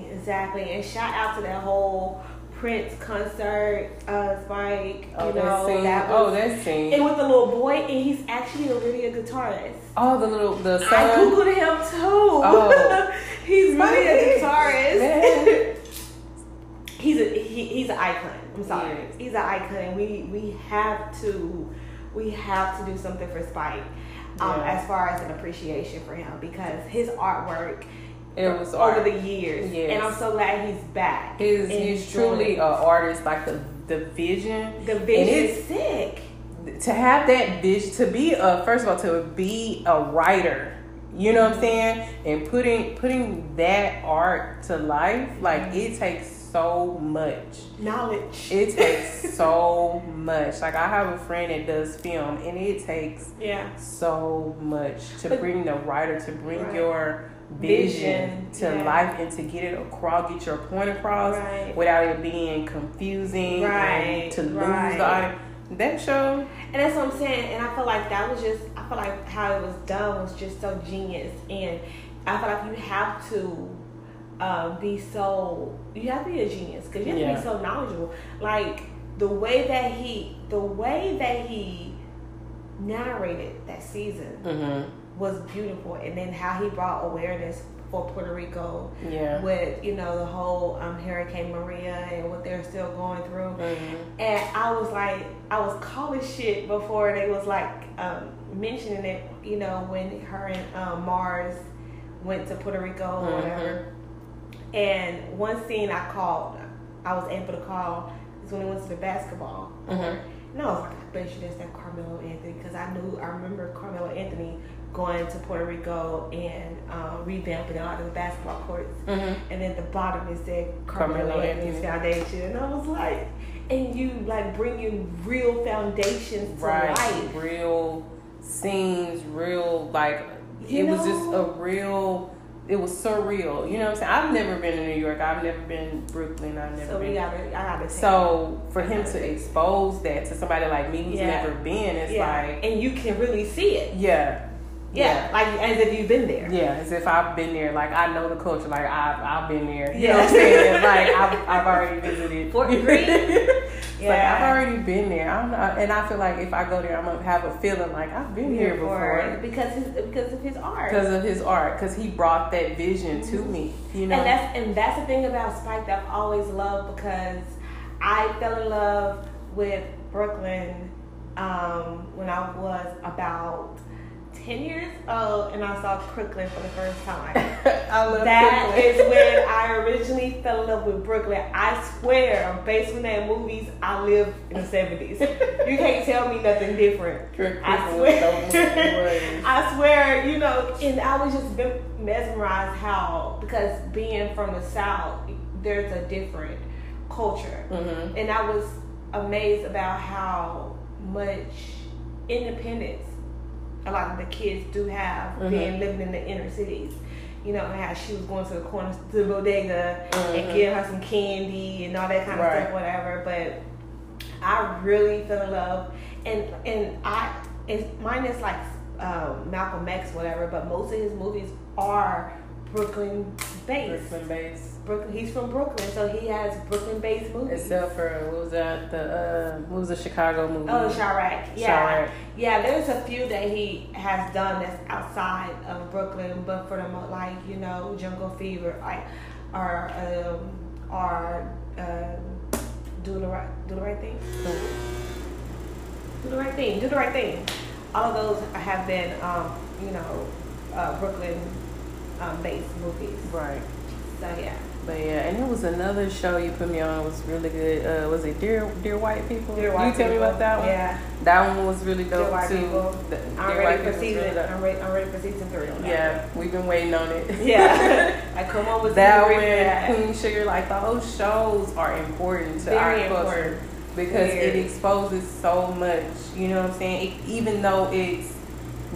with you. exactly. And shout out to that whole Prince concert, uh, Spike, you oh, know, scene. that was, oh, that scene. And with the little boy, and he's actually a really a guitarist. Oh, the little, the son. I Googled him too. Oh. he's Spike. really a guitarist. he's a, he, he's an icon. I'm sorry. Yes. He's an icon. We, we have to, we have to do something for Spike, um, yeah. as far as an appreciation for him, because his artwork, It was over art. the years, yes. and I'm so glad he's back. He's, he's truly an artist, like the the vision. The vision is sick. To have that vision, to be a first of all, to be a writer, you know what I'm saying, and putting putting that art to life, like mm-hmm. it takes so much knowledge. It takes so much. Like I have a friend that does film, and it takes yeah so much to but, bring the writer to bring right. your vision to yeah. life and to get it across, get your point across right. without it being confusing, right? To lose right. the audience. That show, and that's what I'm saying. And I feel like that was just, I feel like how it was done was just so genius. And I feel like you have to uh, be so, you have to be a genius because you have yeah. to be so knowledgeable. Like the way that he, the way that he narrated that season. Mm-hmm. was beautiful, and then how he brought awareness for Puerto Rico yeah. with, you know, the whole um, Hurricane Maria and what they're still going through. Mm-hmm. And I was like, I was calling shit before they was like um, mentioning it, you know, when her and um, Mars went to Puerto Rico or mm-hmm. whatever. And one scene I called, I was able to call, is when it went to the basketball. Mm-hmm. And I was like, I bet you that's that Carmelo Anthony, because I knew, I remember Carmelo Anthony going to Puerto Rico and um, revamping a lot of the basketball courts. Mm-hmm. And at the bottom it said Carmelo Anthony's Foundation. And I was like, and you like bringing real foundations to right. life. Real scenes, real, like, you it know? was just a real, it was surreal. You know what I'm saying? I've never been to New York. I've never been to Brooklyn. I've never so been. We gotta, I gotta so for him to expose that to somebody like me who's yeah. never been, it's yeah. like. And you can really see it. Yeah. Yeah, yeah, like as if you've been there. Yeah, as if I've been there. Like I know the culture. Like I've I've been there. You yeah. know what I'm saying? Like I've I've already visited Fort Greene. yeah, like, I've already been there. I'm not, and I feel like if I go there, I'm gonna have a feeling like I've been here before. Because his, because of his art. Because of his art. Because he brought that vision mm-hmm. to me. You know. And that's and that's the thing about Spike that I've always loved, because I fell in love with Brooklyn um, when I was about ten years old, and I saw Brooklyn for the first time. I love that Brooklyn. Is when I originally fell in love with Brooklyn. I swear, based on that movies, I lived in the seventies. You can't tell me nothing different. Brooklyn I swear. I swear, you know, and I was just mesmerized how, because being from the South, there's a different culture. Mm-hmm. And I was amazed about how much independence a lot of the kids do have, mm-hmm. being living in the inner cities. You know, and how she was going to the corner, to the bodega, mm-hmm. and giving her some candy and all that kind of right. stuff, whatever. But I really fell in love, and and I, it's, mine is like um, Malcolm X, whatever. But most of his movies are Brooklyn based. Brooklyn based. Brooklyn. He's from Brooklyn, so he has Brooklyn based movies. Except for what was that? The uh, what was the Chicago movie? Oh, Chirac. Yeah, Chirac. Yeah. There's a few that he has done that's outside of Brooklyn, but for the most, like you know, Jungle Fever, like or um, or uh, do the right, do the right thing. Do the right thing. Do the right thing. All of those have been, um, you know, uh, Brooklyn. Um, based movies, right? So yeah, but yeah, and it was another show you put me on. It was really good. Uh, was it Dear Dear White People? Dear White you tell people. Me about that one. Yeah, that one was really dope Dear White too. People. The, I'm Dear ready White for season. Really I'm, re- I'm ready for season three. On that yeah, one. We've been waiting on it. Yeah, I come on with that one. Yeah. Queen Sugar, like those shows are important to Very our culture because Weird. It exposes so much. You know what I'm saying? It, even though it's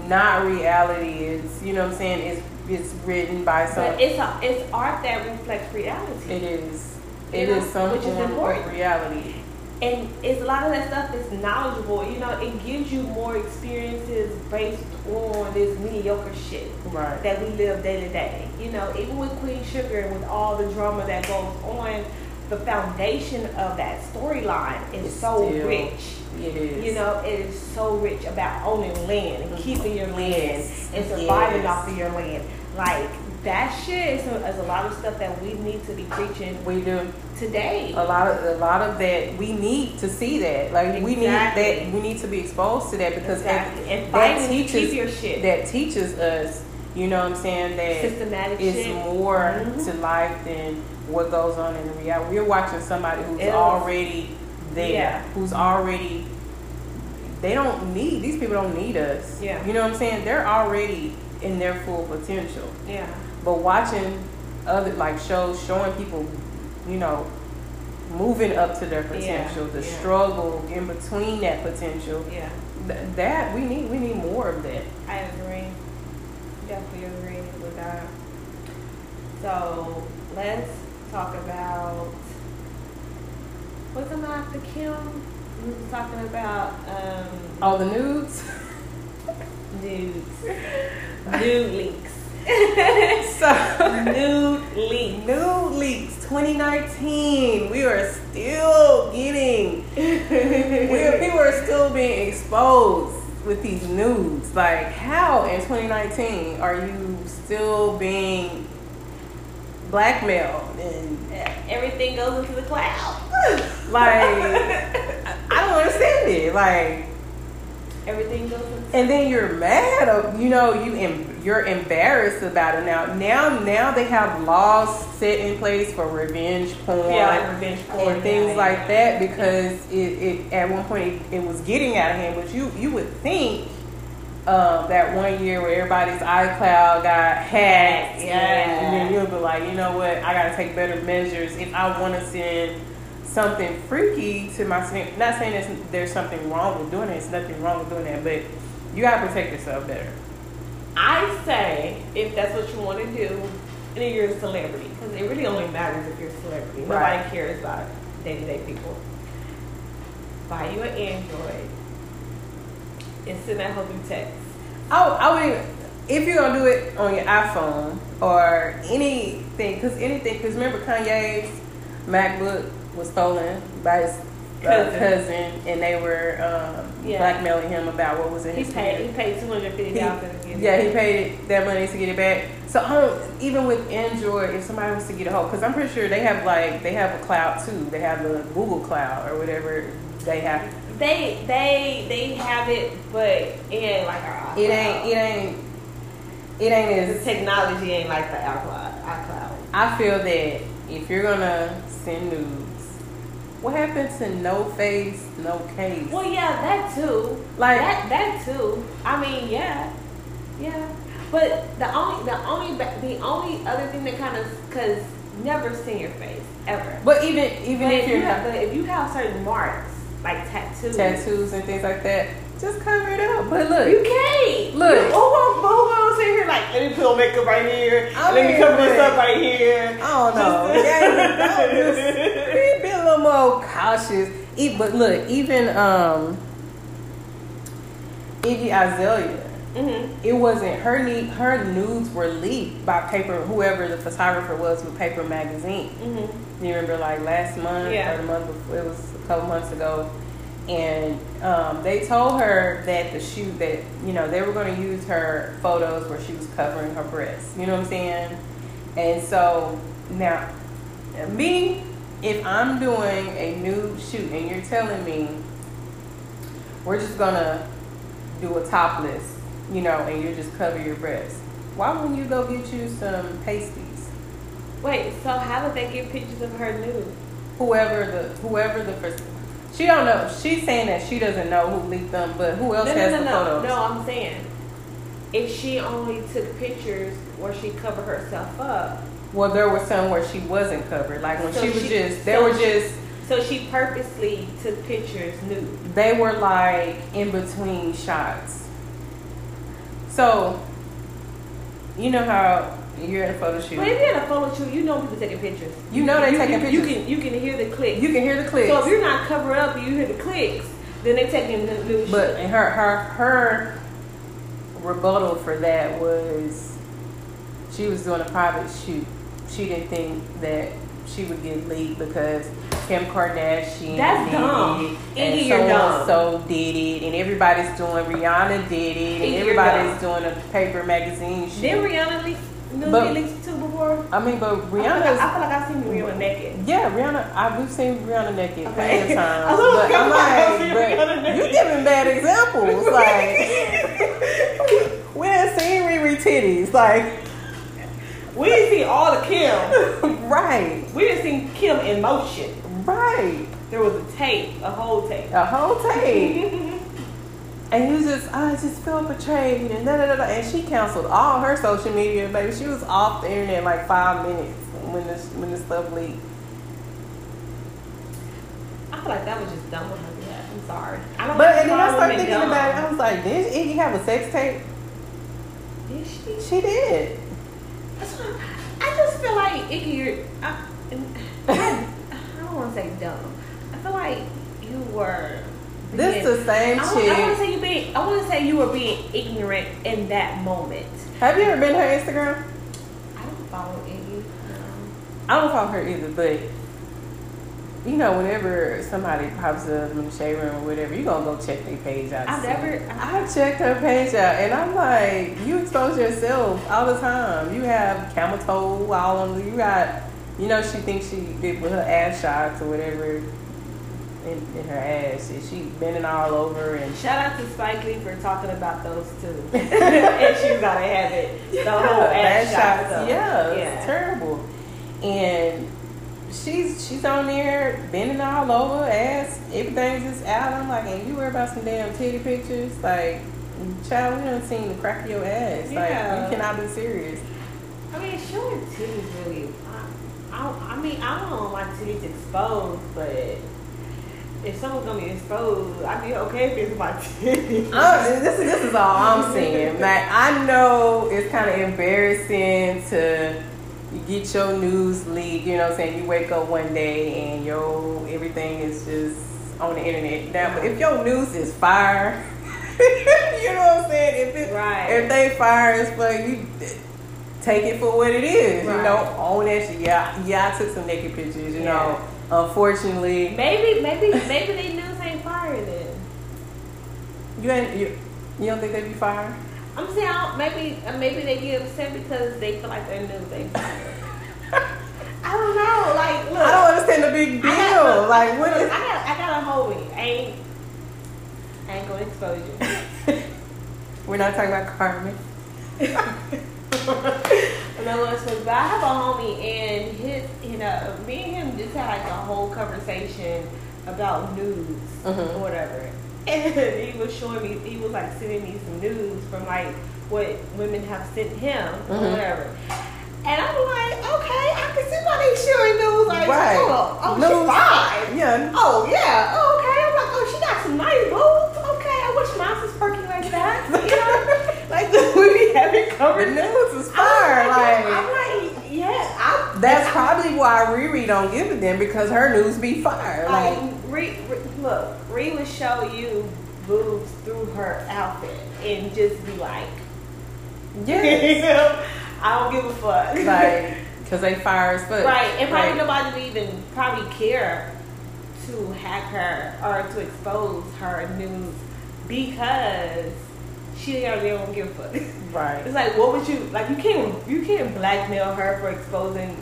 not reality, it's you know what I'm saying. It's It's written by someone. But it's a, it's art that reflects reality. It is. It you know, is some form of reality. And it's a lot of that stuff is knowledgeable. You know, it gives you more experiences based on this mediocre shit right. that we live day to day. You know, even with Queen Sugar and with all the drama that goes on, the foundation of that storyline is it's so still, rich. It is. You know, it is so rich about owning land and mm-hmm. keeping your land yes. and surviving yes. off of your land. Like, that shit is a, is a lot of stuff that we need to be preaching. We do today. A lot of a lot of that we need to see that. Like exactly. we need that. We need to be exposed to that because exactly. that, and that teaches your shit. That teaches us. You know what I'm saying? That systematic it's shit. More mm-hmm. to life than what goes on in the reality. We're watching somebody who's It'll, already. There, yeah. who's already they don't need these people don't need us. Yeah. You know what I'm saying? They're already in their full potential. Yeah. But watching other like shows showing people, you know, moving up to their potential, yeah. the yeah. struggle in between that potential. Yeah. Th- that we need we need more of that. I agree. Definitely agree with that. So let's talk about wasn't that after Kim? We were talking about um, all the nudes, nudes, nude leaks. So nude leaks, nude leaks. twenty nineteen, we are still getting. We're, people are still being exposed with these nudes. Like, how in twenty nineteen are you still being blackmailed and everything goes into the cloud? Like, I don't understand it. Like, everything goes. And then you're mad, you know. You em- you're embarrassed about it now. Now, now they have laws set in place for revenge porn, yeah, like revenge porn and things yeah. like that. Because yeah. it, it at one point it, it was getting out of hand. But you you would think um, that one year where everybody's iCloud got hacked, yeah. and then you'll be like, you know what? I gotta take better measures if I want to send something freaky to my significant. Not saying that there's something wrong with doing it. It's nothing wrong with doing that, but you gotta protect yourself better. I say if that's what you want to do, and if you're a celebrity, because it really only matters if you're a celebrity. Right. Nobody cares about day-to-day people. Buy you an Android and send that whole new text. Oh, I would. If you're gonna do it on your iPhone or anything, because anything, because remember Kanye's MacBook was stolen by his cousin, uh, cousin and they were um, yeah. blackmailing him about what was in his hand. He paid two hundred fifty dollars. Yeah, he paid it, that money to get it back. So I don't, even with Android, if somebody wants to get a hold, because I'm pretty sure they have like they have a cloud too. They have a Google Cloud or whatever they have. They they they have it, but it ain't like our iCloud. It ain't it ain't it ain't as the technology ain't like the iCloud. iCloud. I feel that if you're gonna send news. What happened to no face, no case? Well, yeah, that too. Like that, that too. I mean, yeah, yeah. But the only, the only, the only other thing that kind of, cause never seen your face ever. But even, even but if, if you have, but if you have certain marks, like tattoos. Tattoos and things like that. Just cover it up. But look. You can't. Look. Oh, bobo's in here like, let me put on makeup right here. I let mean, me cover this up right here. I don't know. Yeah, be a little more cautious. But look, even um, Iggy Azalea. Mm-hmm. It wasn't her need, her nudes were leaked by Paper, whoever the photographer was with Paper Magazine. Mm-hmm. You remember like last month yeah. or the month before, it was a couple months ago, and um, they told her that the shoot that you know they were going to use her photos where she was covering her breasts. You know what I'm saying? And so now, me, if I'm doing a nude shoot and you're telling me we're just gonna do a topless. You know, and you just cover your breasts. Why wouldn't you go get you some pasties? Wait, so how would they get pictures of her nude? Whoever the whoever the first, she don't know. She's saying that she doesn't know who leaked them, but who else no, has no, no, the no. photos? No, I'm saying if she only took pictures where she covered herself up. Well, there were some where she wasn't covered, like when so she was she, just. They so were just. So she purposely took pictures nude. They were like in between shots. So, you know how you're at a photo shoot. Well, if you're at a photo shoot, you know people taking pictures. You know they're taking pictures. You can you can hear the clicks. You can hear the clicks. So if you're not covered up, you hear the clicks. Then they're taking the new. But and her her her rebuttal for that was she was doing a private shoot. She didn't think that she would get leaked because Kim Kardashian That's did dumb. it, and Iggy, so and so did it, and everybody's doing. Rihanna did it, and Iggy, everybody's doing a Paper Magazine shoot. Did Rihanna leak? But, leaked too before? I mean, but Rihanna. I, I feel like I've seen Rihanna naked. Yeah, Rihanna. I, we've seen Rihanna naked okay. many times. But I'm like, but you're giving bad examples. Like we done seen Riri titties, like. We didn't see all of Kim. Right. We didn't see Kim in motion. Right. There was a tape, a whole tape. A whole tape. And you just, I just feel betrayed and da da da da. And she canceled all her social media, baby. She was off the internet like five minutes when this when this stuff leaked. I feel like that was just dumb with her. I'm sorry. I don't but and then I started thinking dumb. about it. I was like, did Iggy have a sex tape? Did she? She did. That's what I just feel like Iggy, I, I, I don't want to say dumb. I feel like you were. Being, this is the same I, chick. I want to say you being. I want to say you were being ignorant in that moment. Have you ever been to her Instagram? I don't follow Iggy. No. I don't follow her either, but you know, whenever somebody pops up in the shade room or whatever, you gonna go check their page out. I never. I, I checked her page out, and I'm like, you expose yourself all the time. You have camel toe all on. You got, you know, she thinks she did with her ass shots or whatever in, in her ass, and she bending all over. And shout out to Spike Lee for talking about those too. And She's Gotta Have It. The whole ass, ass shots. Shot, yeah, yeah, it's terrible. And. She's she's on there bending all over, ass, everything's just out. I'm like, and hey, you worry about some damn titty pictures? Like, child, we done seen the crack of your ass. Yeah. Like, you cannot be serious. I mean, showing titties really. I, I, I mean, I don't like titties exposed, but if someone's gonna be exposed, I'd be okay if it's my titties. I'm, this this is all I'm saying. Like, I know it's kind of embarrassing to. You get your news leaked, you know what I'm saying? You wake up one day and yo, everything is just on the internet. Now, but if your news is fire, you know what I'm saying? If it, right. if they fire as fuck, you take it for what it is. Right. You know, own that shit. Yeah, yeah, I took some naked pictures, you yeah. know. Unfortunately. Maybe, maybe, maybe they news ain't fire then. You ain't, you, you don't think they be fire? I'm saying I'll, maybe maybe they get upset because they feel like they're new. They I don't know. Like, look, I don't understand the big deal. Got, like, what is? I got I got a homie. I ain't I ain't gonna expose you. We're not talking about Carmen. No one expose. But I have a homie, and his you know me and him just had like a whole conversation about nudes mm-hmm. or whatever. And he was showing me, he was like sending me some news from like what women have sent him mm-hmm. or whatever. And I'm like, okay, I can see why they sharing news. Like, right. oh, oh, no. She's fine. Yeah. Oh, yeah. Oh, okay. I'm like, the news is fire. Like, I'm like, yeah. I, that's I, probably why Riri don't give it them, because her news be fire. Like, like Riri, Riri, look, Riri would show you boobs through her outfit and just be like, yes. I don't give a fuck. Like, because they fire as fuck. Right, and probably right. nobody would even probably care to hack her or to expose her news because she already don't give a fuck. Right. It's like, what would you, like, you can't you can't blackmail her for exposing,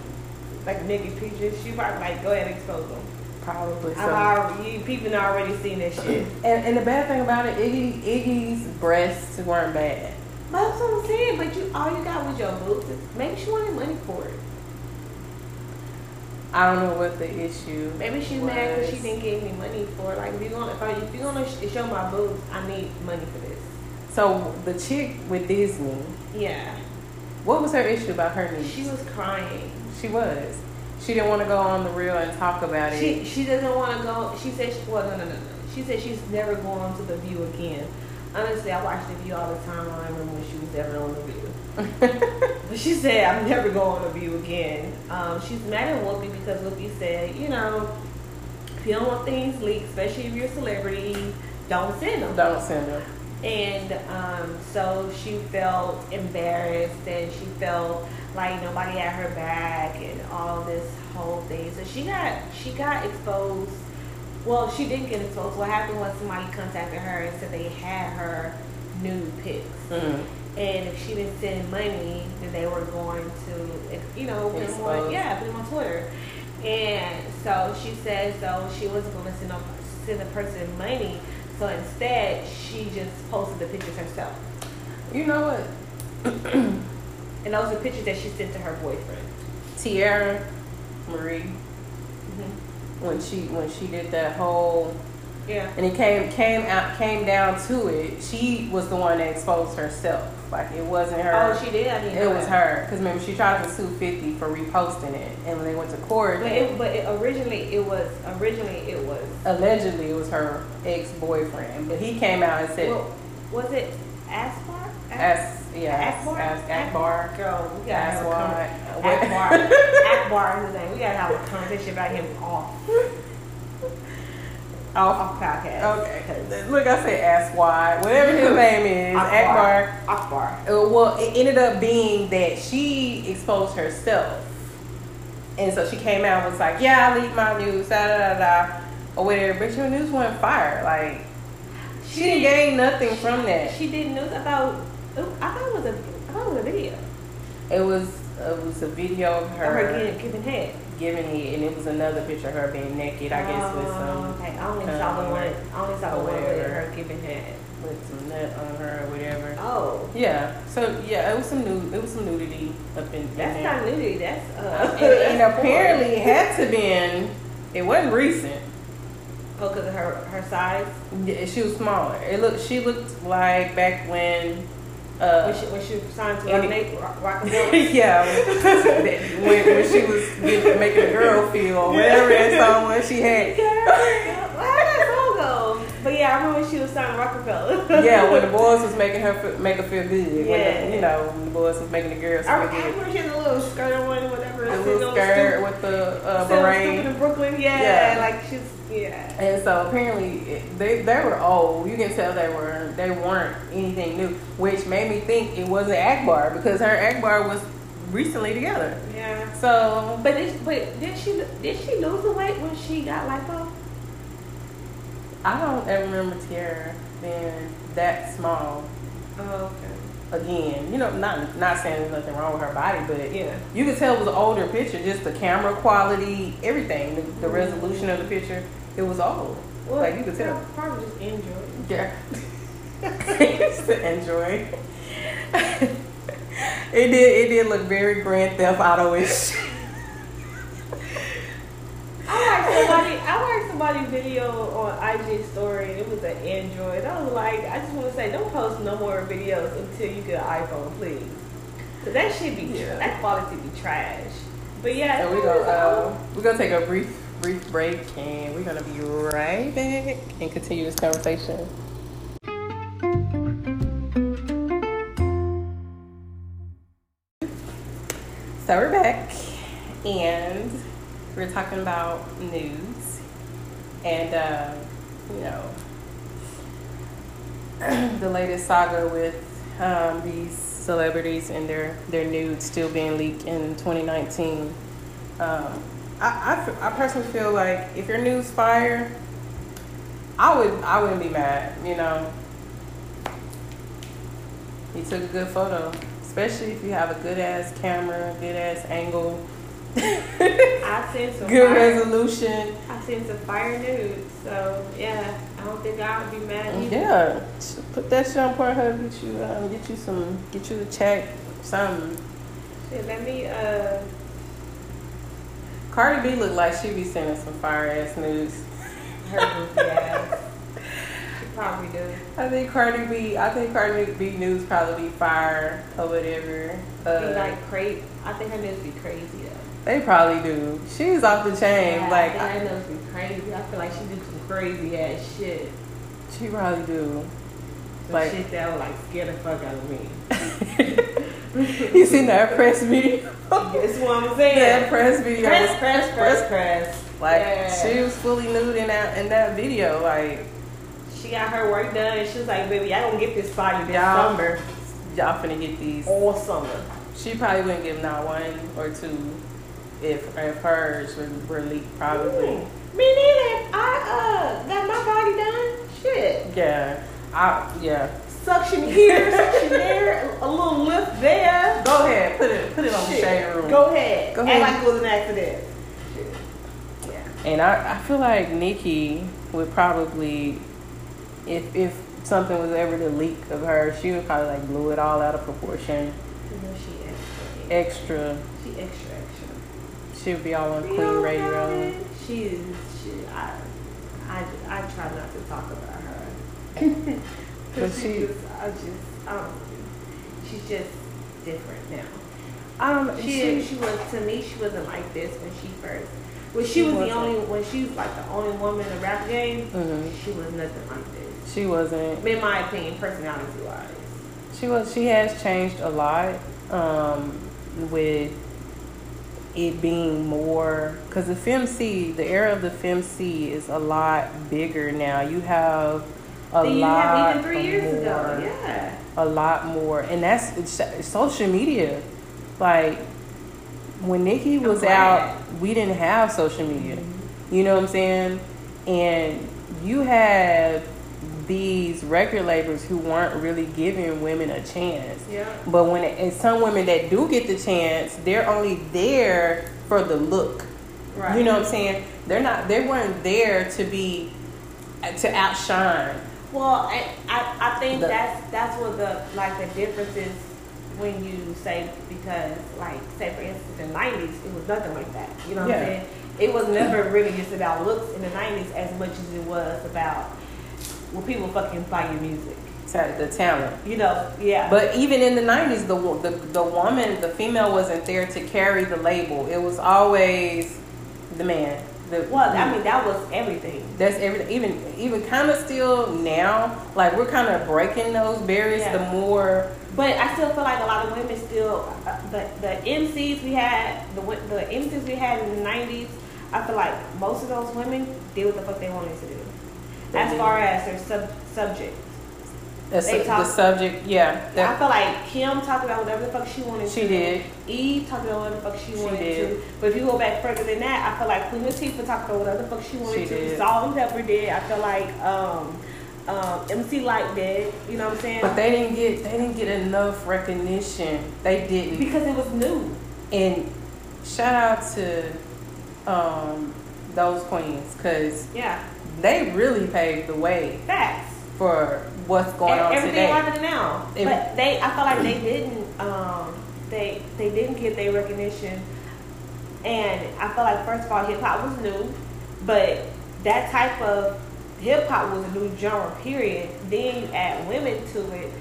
like, naked pictures. She probably like, go ahead and expose them. Probably so. Already, people already seen this shit. And, and the bad thing about it, Iggy, Iggy's breasts weren't bad. But that's what I'm saying. But you, all you got with your boobs is maybe she wanted money for it. I don't know what the issue. Maybe she's was. mad because she didn't give me money for it. Like, if you're gonna, if, I, if you're gonna show my boobs, I need money for this. So the chick with Disney. Yeah. What was her issue about her niece? She was crying. She was. She didn't want to go on The Real and talk about it. She she doesn't want to go. She said, she, well, no, no, no, no. She said she's never going to The View again. Honestly, I watch The View all the time. I remember when she was ever on The View. But she said, I'm never going on The View again. Um, she's mad at Whoopi because Whoopi said, you know, if you don't want things leaked, especially if you're a celebrity, don't send them. Don't send them. And um, so she felt embarrassed and she felt like nobody had her back and all this whole thing. So she got she got exposed. Well, she didn't get exposed. What happened was somebody contacted her and said they had her nude pics. Mm-hmm. And if she didn't send money, then they were going to, you know, put them on, yeah, put them on Twitter. And so she said, so she wasn't going to send a, send a person money. So instead, she just posted the pictures herself. You know what? And those are pictures that she sent to her boyfriend, Tiara Marie. Mm-hmm. When she when she did that whole, yeah, and it came came out came down to it, she was the one that exposed herself. Like, it wasn't her. Oh, she did. I didn't it know was that. her because remember she tried to sue fifty for reposting it, and when they went to court, but it, but it originally it was originally it was allegedly it was her ex boyfriend, but he came out and said, well, was it Aspar? As yeah, Akbar, Akbar, girl, we gotta Akbar. have a Akbar, Akbar, his name. We gotta have a conversation about him off, off, off podcast. Okay, look, I said Aswad, whatever his name is, Akbar, Akbar. Akbar. Uh, well, it ended up being that she exposed herself, and so she came out and was like, "Yeah, I leaked my news, da da da, or whatever." But your news went fire, like. She didn't gain nothing she, from that. She didn't know about. I thought it was a. I thought it was a video. It was. It was a video of her. Of her getting, giving head. Giving head, and it was another picture of her being naked. I guess oh, with some. Okay, I only um, saw the one. I only saw the one with her giving head. With some nut on her or whatever. Oh. Yeah. So yeah, it was some nude. It was some nudity up in. That's in not there. nudity. That's. Uh, and, and apparently had to been. It wasn't recent. Oh, because of her, her size? Yeah, she was smaller. It looked, she looked like back when... Uh, when, she, when she was signed to Rockabella? Yeah. When, when she was getting, making a girl feel, whatever that song was she had. Why did that song go? But yeah, I remember when she was signed to Rockabella. Yeah, when the boys was making her make her feel good. Yeah. When the, you know, when the boys was making the girls feel I, good. I remember she had a little skirt one, whatever. A little skirt with the uh, beret. In Brooklyn, yeah. yeah. Like, she's... Yeah. And so apparently they they were old. You can tell they were they weren't anything new, which made me think it wasn't Akbar because her Akbar was recently together. Yeah. So, but did, but did she did she lose the weight when she got lipo? I don't ever remember Tiara being that small. Oh, okay. Again, you know, not not saying there's nothing wrong with her body, but yeah, you could tell it was an older picture. Just the camera quality, everything, the, the mm-hmm. resolution of the picture. It was old. Well, like, you could tell. I probably just enjoy. Yeah. Just enjoy. It did. It did look very Grand Theft Auto-ish. I watched somebody. I watched somebody's video on I G story, and it was an Android. I was like, I just want to say, don't post no more videos until you get an iPhone, please. Cause that shit be yeah. that quality be trash. But yeah. So we go. Uh, we're gonna take a brief. Brief break, and we're gonna be right back and continue this conversation. So we're back, and we're talking about nudes, and uh, you know, the latest saga with um, these celebrities and their, their nudes still being leaked in twenty nineteen. Um, I, I, I personally feel like if your nudes fire, I would I wouldn't be mad. You know, you took a good photo. Especially if you have a good-ass camera, good-ass angle. I sent some good fire. resolution. I sent some fire nudes, so yeah, I don't think I would be mad either. Yeah, put that shit on Pornhub, get you, um, get you some, get you a check, something. Shit, let me. Uh... Cardi B look like she be sending some fire-ass nudes. Her goofy ass. Probably do. I think Cardi B. I think Cardi B news probably be fire or whatever. Uh, be like crazy. I think her news be crazy though. They probably do. She's off the chain. Yeah, like I think her news be crazy. I feel like she do some crazy ass shit. She probably do. Some like shit that would like scare the fuck out of me. You seen that press video? That's what I'm saying. That press video. Press, press, press, press. press. Like yeah. She was fully nude in that in that video. Like. She got her work done, and she was like, baby, I don't get this body this y'all, summer. Y'all finna get these. All summer. She probably wouldn't give not one or two if, if hers were, were leaked, probably. Ooh, me neither. I uh, got my body done. Shit. Yeah. I Yeah. Suction here, suction there, a little lift there. Go ahead. Put it Put it on Shit. the shade room. Go ahead. Go ahead. Act like it was an accident. Shit. Yeah. And I, I feel like Nikki would probably... If if something was ever to leak of her, she would probably like blew it all out of proportion. You know she extra. Extra. She extra extra. She would be all on Queen Radio. She is. She, I, I I try not to talk about her. But she, she just, I just um she's just different now. Um she she, she was to me she wasn't like this when she first. When she was wasn't. the only, when she was like the only woman in the rap game, mm-hmm. she was nothing like this. She wasn't. In my opinion, personality wise, she was. She has changed a lot um, with it being more because the F M C, the era of the F M C is a lot bigger now. You have a you lot. Have even three years more, ago, yeah. A lot more, and that's it's social media, like. When Nikki was out, we didn't have social media. You know what I'm saying? And you had these record labels who weren't really giving women a chance. Yeah. But when it, and some women that do get the chance, they're only there for the look. Right. You know what I'm saying? They're not. They weren't there to be to outshine. Well, I I, I think the, that's that's what the like the difference is. When you say, because, like, say, for instance, in the nineties, it was nothing like that. You know what yeah. I'm saying? It was never really just about looks in the nineties as much as it was about, well, people fucking buy your music. The talent. You know, yeah. But even in the nineties, the, the, the woman, the female wasn't there to carry the label. It was always the man. The, well, I mean, that was everything. That's everything. Even, even kind of still now, like, we're kind of breaking those barriers yeah. the more... But I still feel like a lot of women still, uh, the the M Cs we had, the the M Cs we had in the nineties, I feel like most of those women did what the fuck they wanted to do. They as did. far as their sub, subject. The, they su- talk, the subject, yeah. The, I feel like Kim talked about whatever the fuck she wanted she to. She did. Eve talked about whatever the fuck she, she wanted did. to. But if you go back further than that, I feel like Queen Latifah talked about whatever the fuck she wanted she to. Did. Salt and Pepper did. I feel like... um Um, M C Light did, you know what I'm saying? But they didn't get they didn't get enough recognition. They didn't because it was new. And shout out to um, those queens because yeah, they really paved the way. Facts for what's going and on everything today. Everything happening now, it, but they I felt like they didn't um, they they didn't get their recognition. And I felt like first of all, hip hop was new, but that type of hip hop was a new genre, period. Then you add women to it.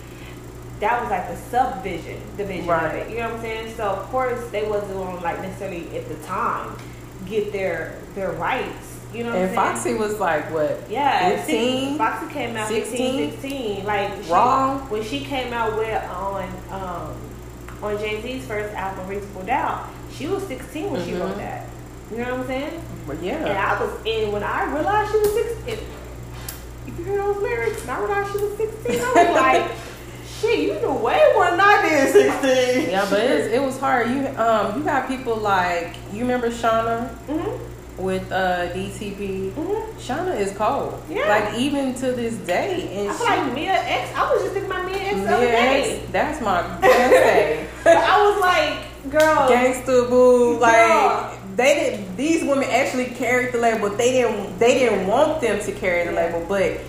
That was like the subdivision, division right. of it. You know what I'm saying? So of course they wasn't going like necessarily at the time get their their rights. You know what and I'm Foxy saying? And Foxy was like what? Yeah, fifteen. Foxy came out sixteen, sixteen. Like wrong. She, when she came out with on um on Jay-Z's first album, Reasonable Doubt. She was sixteen when mm-hmm. she wrote that. You know what I'm saying? But yeah. And I was in when I realized she was sixteen. If you hear those lyrics, and I realized she was sixteen, I was like, shit, you the way when I did sixteen. Yeah, but it was, it was hard. You um, you have people like, you remember Shauna mm-hmm. with uh, D T P? Mm-hmm. Shauna is cold. Yeah. Like, even to this day. And I feel she, like Mia X, I was just thinking about Mia X the other day. That's my birthday. I was like, girl. Gangsta boo. Like, girl. They didn't, these women actually carried the label. They didn't, they didn't want them to carry the label, but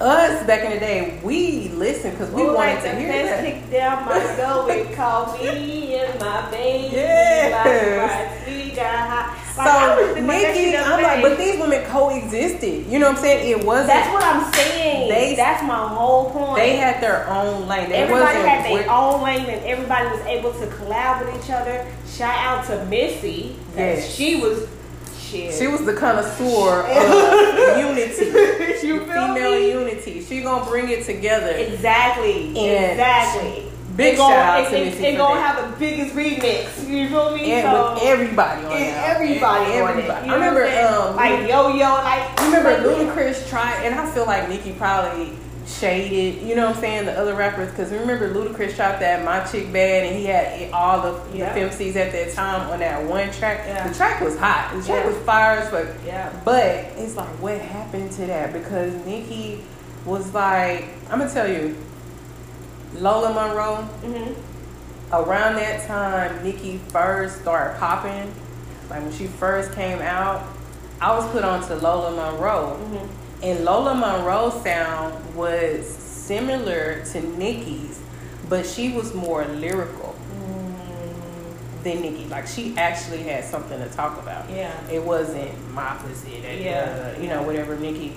us back in the day, we listened because we Ooh, wanted like to hear that. Kick down my soul and call me and my baby. Yes. Like, we got high. Like, so Nikki, I'm like, but these women coexisted. You know what I'm saying? It wasn't. That's what I'm saying. They, that's my whole point. They had their own lane. They everybody had their work. own lane, and everybody was able to collab with each other. Shout out to Missy. Yes, she was. Shit. She was the connoisseur of unity. You feel female me? Unity. She gonna bring it together. Exactly. And exactly. Big shout out to Missy. They're gonna have the biggest remix. You feel me? And so, with everybody on it. Everybody, everybody. I remember, um, like Yo Yo, like remember Ludacris tried, and I feel like Nicki probably shaded, you know what I'm saying, the other rappers, because remember Ludacris tried that My Chick Bad, and he had all of the, yeah. the F M Cs at that time on that one track. Yeah. The track was hot. The track yeah. was fire as fuck. Yeah. But it's like, what happened to that? Because Nicki was like, I'm gonna tell you. Lola Monroe, mm-hmm. around that time, Nicki first started popping. Like, when she first came out, I was put on to Lola Monroe. Mm-hmm. And Lola Monroe's sound was similar to Nicki's, but she was more lyrical mm-hmm. than Nicki. Like, she actually had something to talk about. Yeah. It wasn't my pussy, that, yeah. uh, you know, whatever Nicki,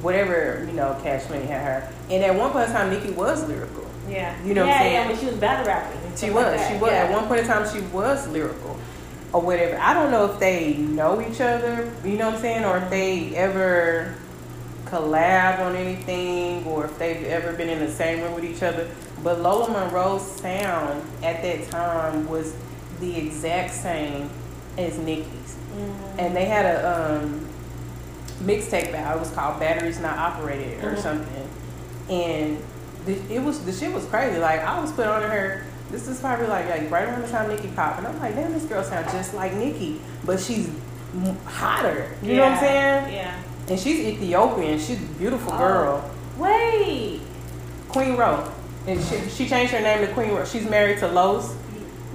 whatever, you know, Cash Money had her. And at one point in time, Nicki was lyrical. Yeah, you know yeah, what I'm saying? Yeah, when she was battle rapping. She was, like she was. Yeah. At one point in time, she was lyrical or whatever. I don't know if they know each other, you know what I'm saying, or if they ever collab on anything or if they've ever been in the same room with each other. But Lola Monroe's sound at that time was the exact same as Nicki's. Mm-hmm. And they had a um, mixtape out. It was called Batteries Not Operated or mm-hmm. something. And it was, the shit was crazy. Like, I was put on to her, this is probably like, like right around the time Nicki popped, and I'm like, damn, this girl sounds just like Nicki, but she's hotter. You yeah. know what I'm saying? Yeah. And she's Ethiopian. She's a beautiful oh. girl. Wait. Queen Ro. And she she changed her name to Queen Ro. She's married to Los.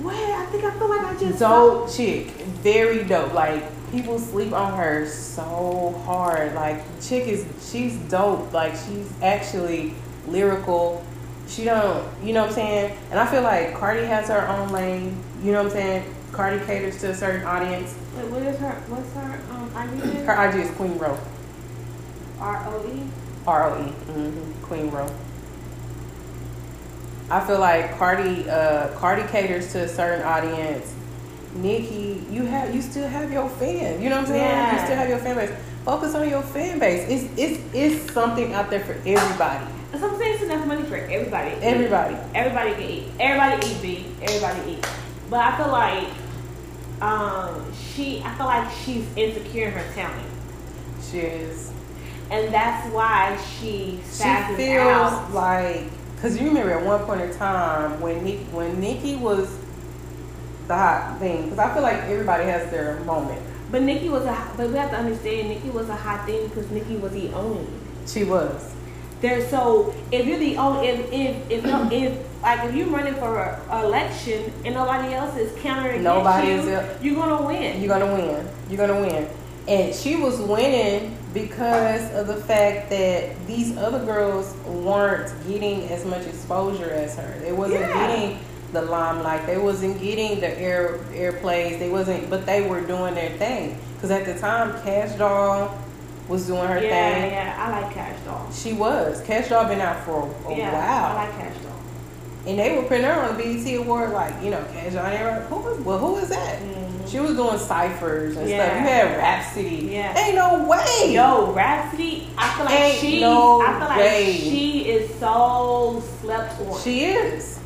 Wait, I think I feel like I just dope saw. Chick. Very dope. Like, people sleep on her so hard. Like, chick is, she's dope. Like, she's actually lyrical. She don't, you know what I'm saying? And I feel like Cardi has her own lane. You know what I'm saying? Cardi caters to a certain audience. Wait, what is her, what's her um, I G? Her I G is Queen Roe. R O E? R O E. Mm-hmm. Queen Roe. I feel like Cardi, uh, Cardi caters to a certain audience. Nicki, you have, you still have your fan. You know what I'm saying? Yeah. You still have your fan base. Focus on your fan base. It's, it's, it's something out there for everybody. So I'm saying it's enough money for everybody. Everybody. Everybody can eat. Everybody eat, B. Everybody eat. But I feel like um, she, I feel like she's insecure in her talent. She is. And that's why she spazzes She feels out. Like, because you remember at one point in time when Nicki, when Nicki was the hot thing. Because I feel like everybody has their moment. But Nicki was a, but we have to understand Nicki was a hot thing because Nicki was the only. She was. There, so if you're the only, if if if, no, if like if you're running for an election and nobody else is countering nobody against you, is you're gonna win. You're gonna win. You're gonna win. And she was winning because of the fact that these other girls weren't getting as much exposure as her. They wasn't yeah. getting the limelight. They wasn't getting the air airplays. They wasn't, but they were doing their thing. Because at the time, Cash Doll was doing her yeah, thing. Yeah, yeah. I like Cash Doll. She was. Cash Doll been out for a, a yeah, while. I like Cash Doll. And they were putting her on the B E T Award, like, you know, Cash Doll. And they were like, who was, well, who is that? Mm-hmm. She was doing ciphers and yeah. stuff. You had Rapsody. Yeah. Ain't no way. Yo, Rapsody, I feel like Ain't she, no I feel like way. she is so slept on. She is.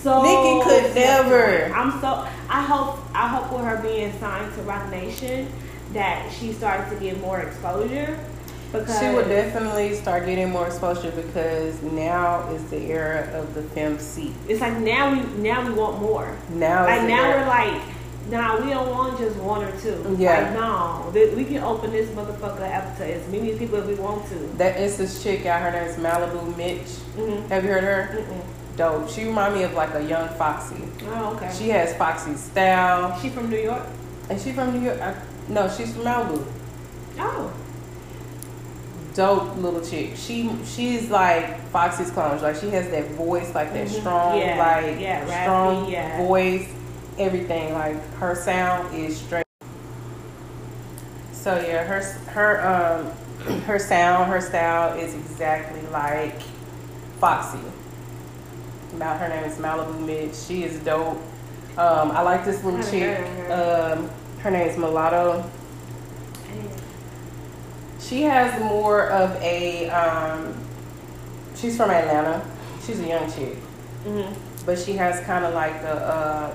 So Nicki could never. I'm so, I hope, I hope with her being signed to Roc Nation that she starts to get more exposure. Because she will definitely start getting more exposure, because now is the era of the femme seat. It's like now we now we want more. Now like is now we're like, nah, we don't want just one or two. Yeah. Like, no, th- we can open this motherfucker up to as many people as we want to. That is this chick out here named Malibu Mitch. Mm-hmm. Have you heard of her? Mm-mm. Dope. She reminds me of like a young Foxy. Oh, okay. She has Foxy style. She from New York? Is she from New York? I, no, she's from Malibu. Oh. Dope little chick. She she's like Foxy's clone. Like she has that voice, like that mm-hmm. strong, yeah. like yeah, rappy, strong yeah. voice. Everything, like her sound is straight. So yeah, her her um her sound, her style is exactly like Foxy. About her name is Malibu Mitch. She is dope. Um, I like this little chick. Um, her name is Mulatto. She has more of a, um, she's from Atlanta. She's a young chick. Mm-hmm. But she has kind of like a,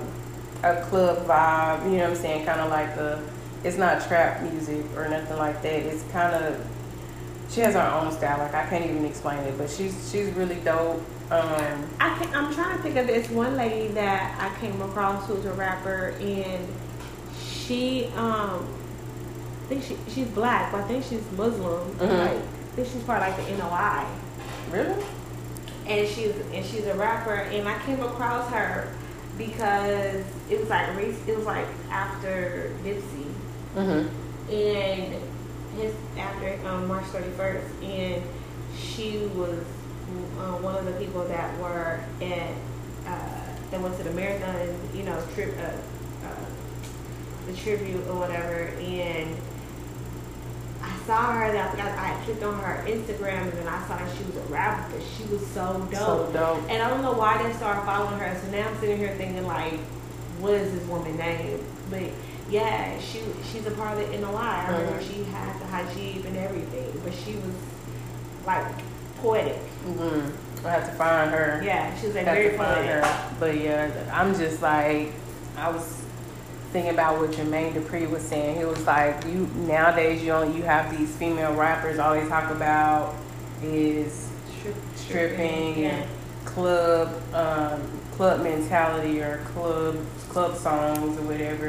a a club vibe, you know what I'm saying? Kind of like a, it's not trap music or nothing like that. It's kind of, she has her own style. Like, I can't even explain it, but she's she's really dope. Um, I can, I'm trying to think of this one lady that I came across who's a rapper, and she, um, I think she, she's black, but I think she's Muslim. Mm-hmm. Like, I think she's part of like the N O I. Really? And she's and she's a rapper, and I came across her because it was like it was like after Nipsey, mm-hmm. and his after um, March thirty-first, and she was uh, one of the people that were at uh, that went to the marathon, you know, trip uh, uh, the tribute or whatever, and. I saw her, and I forgot, I clicked on her Instagram, and then I saw she was a rapper, because she was so dope. So dope. And I don't know why they started following her, so now I'm sitting here thinking, like, what is this woman's name? But, yeah, she she's a part of the N O I. I mm-hmm. remember she had the hijab and everything, but she was, like, poetic. Mm-hmm. I have to find her. Yeah, she was, like, I very poetic. But, yeah, I'm just, like, I was... thing about what Jermaine Dupri was saying. He was like, you nowadays you only, you have these female rappers always talk about is Strip, stripping yeah. and club um, club mentality or club club songs or whatever.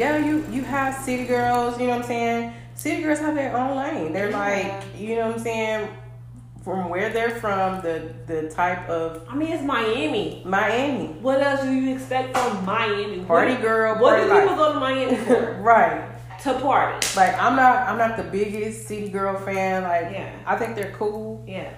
Yeah, you you have city girls, you know what I'm saying? City girls have their own lane. They're yeah. like, you know what I'm saying? From where they're from, the the type of... I mean, it's Miami. Miami. What else do you expect from Miami? Party girl, what party do people life. Go to Miami for? Right. To party. Like, I'm not I'm not the biggest city girl fan. Like, yeah. I think they're cool. Yeah.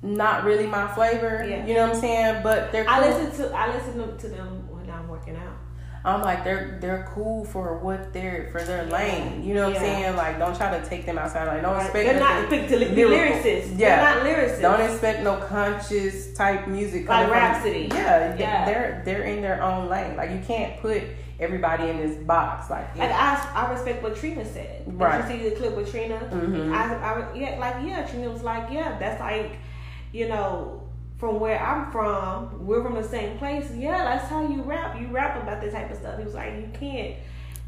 Not really my flavor. Yeah. You know what I'm saying? But they're cool. I listen to, I listen to them when I'm working out. I'm like, they're they're cool for what they're for their lane. You know what yeah. I'm saying? Like, don't try to take them outside. Like, don't right. expect they're not to be lyricists. Yeah. They're not lyricists. Don't expect no conscious type music. Like Rhapsody. From, yeah, yeah. They're they're in their own lane. Like, you can't put everybody in this box. Like, like I I respect what Trina said. Right. Did you see the clip with Trina? Mm-hmm. I, I yeah like yeah Trina was like yeah that's like, you know. From where I'm from, we're from the same place. Yeah, that's how you rap. You rap about that type of stuff. He was like, you can't,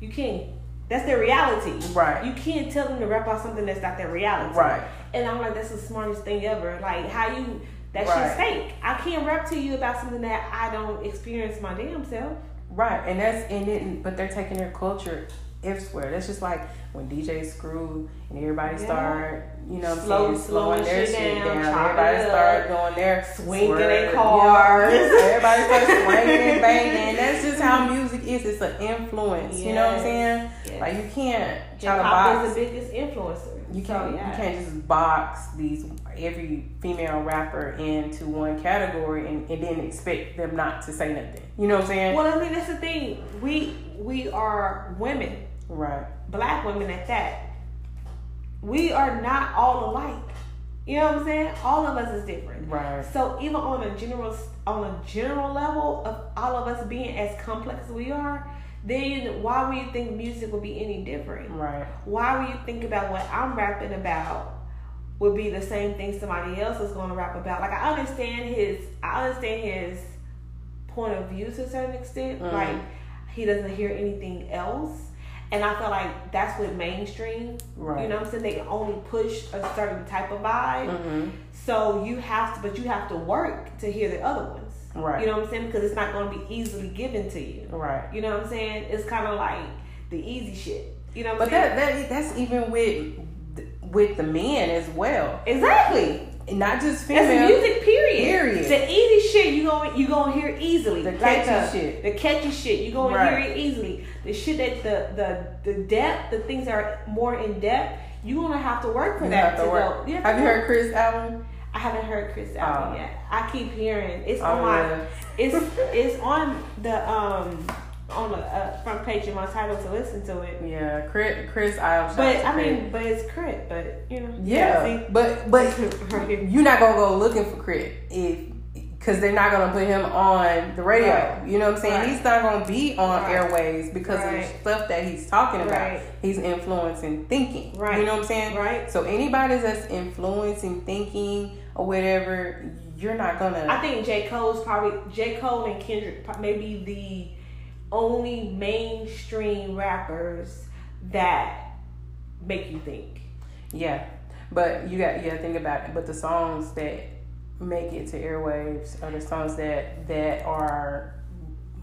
you can't. That's their reality. Right. You can't tell them to rap about something that's not their reality. Right. And I'm like, that's the smartest thing ever. Like, how you, that right. shit's fake. I can't rap to you about something that I don't experience my damn self. Right. And that's, and it, but they're taking their culture elsewhere. That's just like when D J Screw and everybody yeah. start, you know, slow, slowing their shit down. down. Everybody up. start going there, swinging their cars. You know, everybody starts swinging and banging. That's just how music is. It's an influence. Yes. You know what I'm saying? Yes. Like, you can't try to box. Is the biggest influencer. You can't. So, yeah. You can't just box these every female rapper into one category and, and then expect them not to say nothing. You know what I'm saying? Well, I mean, that's the thing. We we are women. Right. Black women at that. We are not all alike. You know what I'm saying? All of us is different. Right. So even on a general on a general level of all of us being as complex as we are, then why would you think music would be any different? Right. Why would you think about what I'm rapping about would be the same thing somebody else is going to rap about? Like, I understand his I understand his point of view to a certain extent. Mm. Like, He doesn't hear anything else. And I feel like that's what mainstream, right. you know what I'm saying? They only push a certain type of vibe. Mm-hmm. So you have to, but you have to work to hear the other ones. Right. You know what I'm saying? Because it's not going to be easily given to you. Right. You know what I'm saying? It's kind of like the easy shit. You know what I'm saying? But that, that, that's even with with the men as well. Exactly. Not just female. That's music, period. Period. The easy shit you gonna you gonna hear easily. The catchy Catch shit. The catchy shit you gonna right. hear it easily. The shit that the the the depth, the things that are more in depth, you gonna have to work for you that. Have to to work. Go. You have, have to you work. Heard Chris' album? I haven't heard Chris' album um, yet. I keep hearing it's on my yeah. it's it's on the um on the uh, front page of my title to listen to it. Yeah, Chris, Chris I'll But I mean, but it's Crit, but you know. Yeah, yeah but but you're not gonna go looking for Crit if because they're not gonna put him on the radio. Right. You know what I'm saying? Right. He's not gonna be on right. airwaves because right. of the stuff that he's talking about. Right. He's influencing thinking. Right. You know what I'm saying? Right. So anybody that's influencing thinking or whatever, you're not gonna. I think J. Cole's probably J. Cole and Kendrick maybe the only mainstream rappers that make you think. Yeah, but you got yeah think about it. But the songs that make it to airwaves are the songs that that are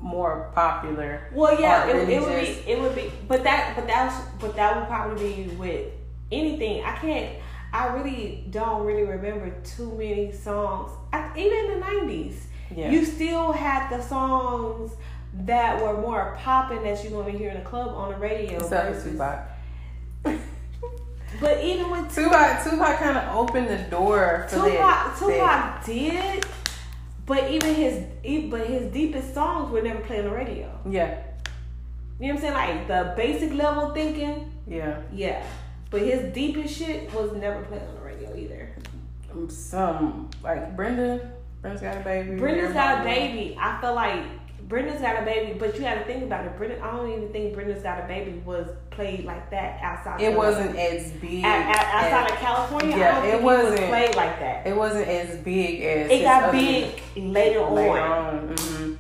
more popular. Well, yeah, it, it would be it would be, but that but that's but that would probably be with anything. I can't. I really don't really remember too many songs. I, even in the nineties, yeah. you still had the songs that were more popping that you're going to hear in the club on the radio. Except for Tupac. But even with Tupac, Tupac, Tupac kind of opened the door for Tupac, that. Tupac that. did, but even his even, but his deepest songs were never played on the radio. Yeah. You know what I'm saying? Like the basic level thinking. Yeah. Yeah. But his deepest shit was never played on the radio either. Some, like Brenda, Brenda's Got a Baby. Brenda's Got a Baby. I feel like Brenda's Got a Baby, but you got to think about it. Brenda, I don't even think Brenda's Got a Baby was played like that outside. It of wasn't as big at, at, outside as, of California. Yeah, I don't it think wasn't it was played like that. It wasn't as big as it got big later on. Later on. Mm-hmm.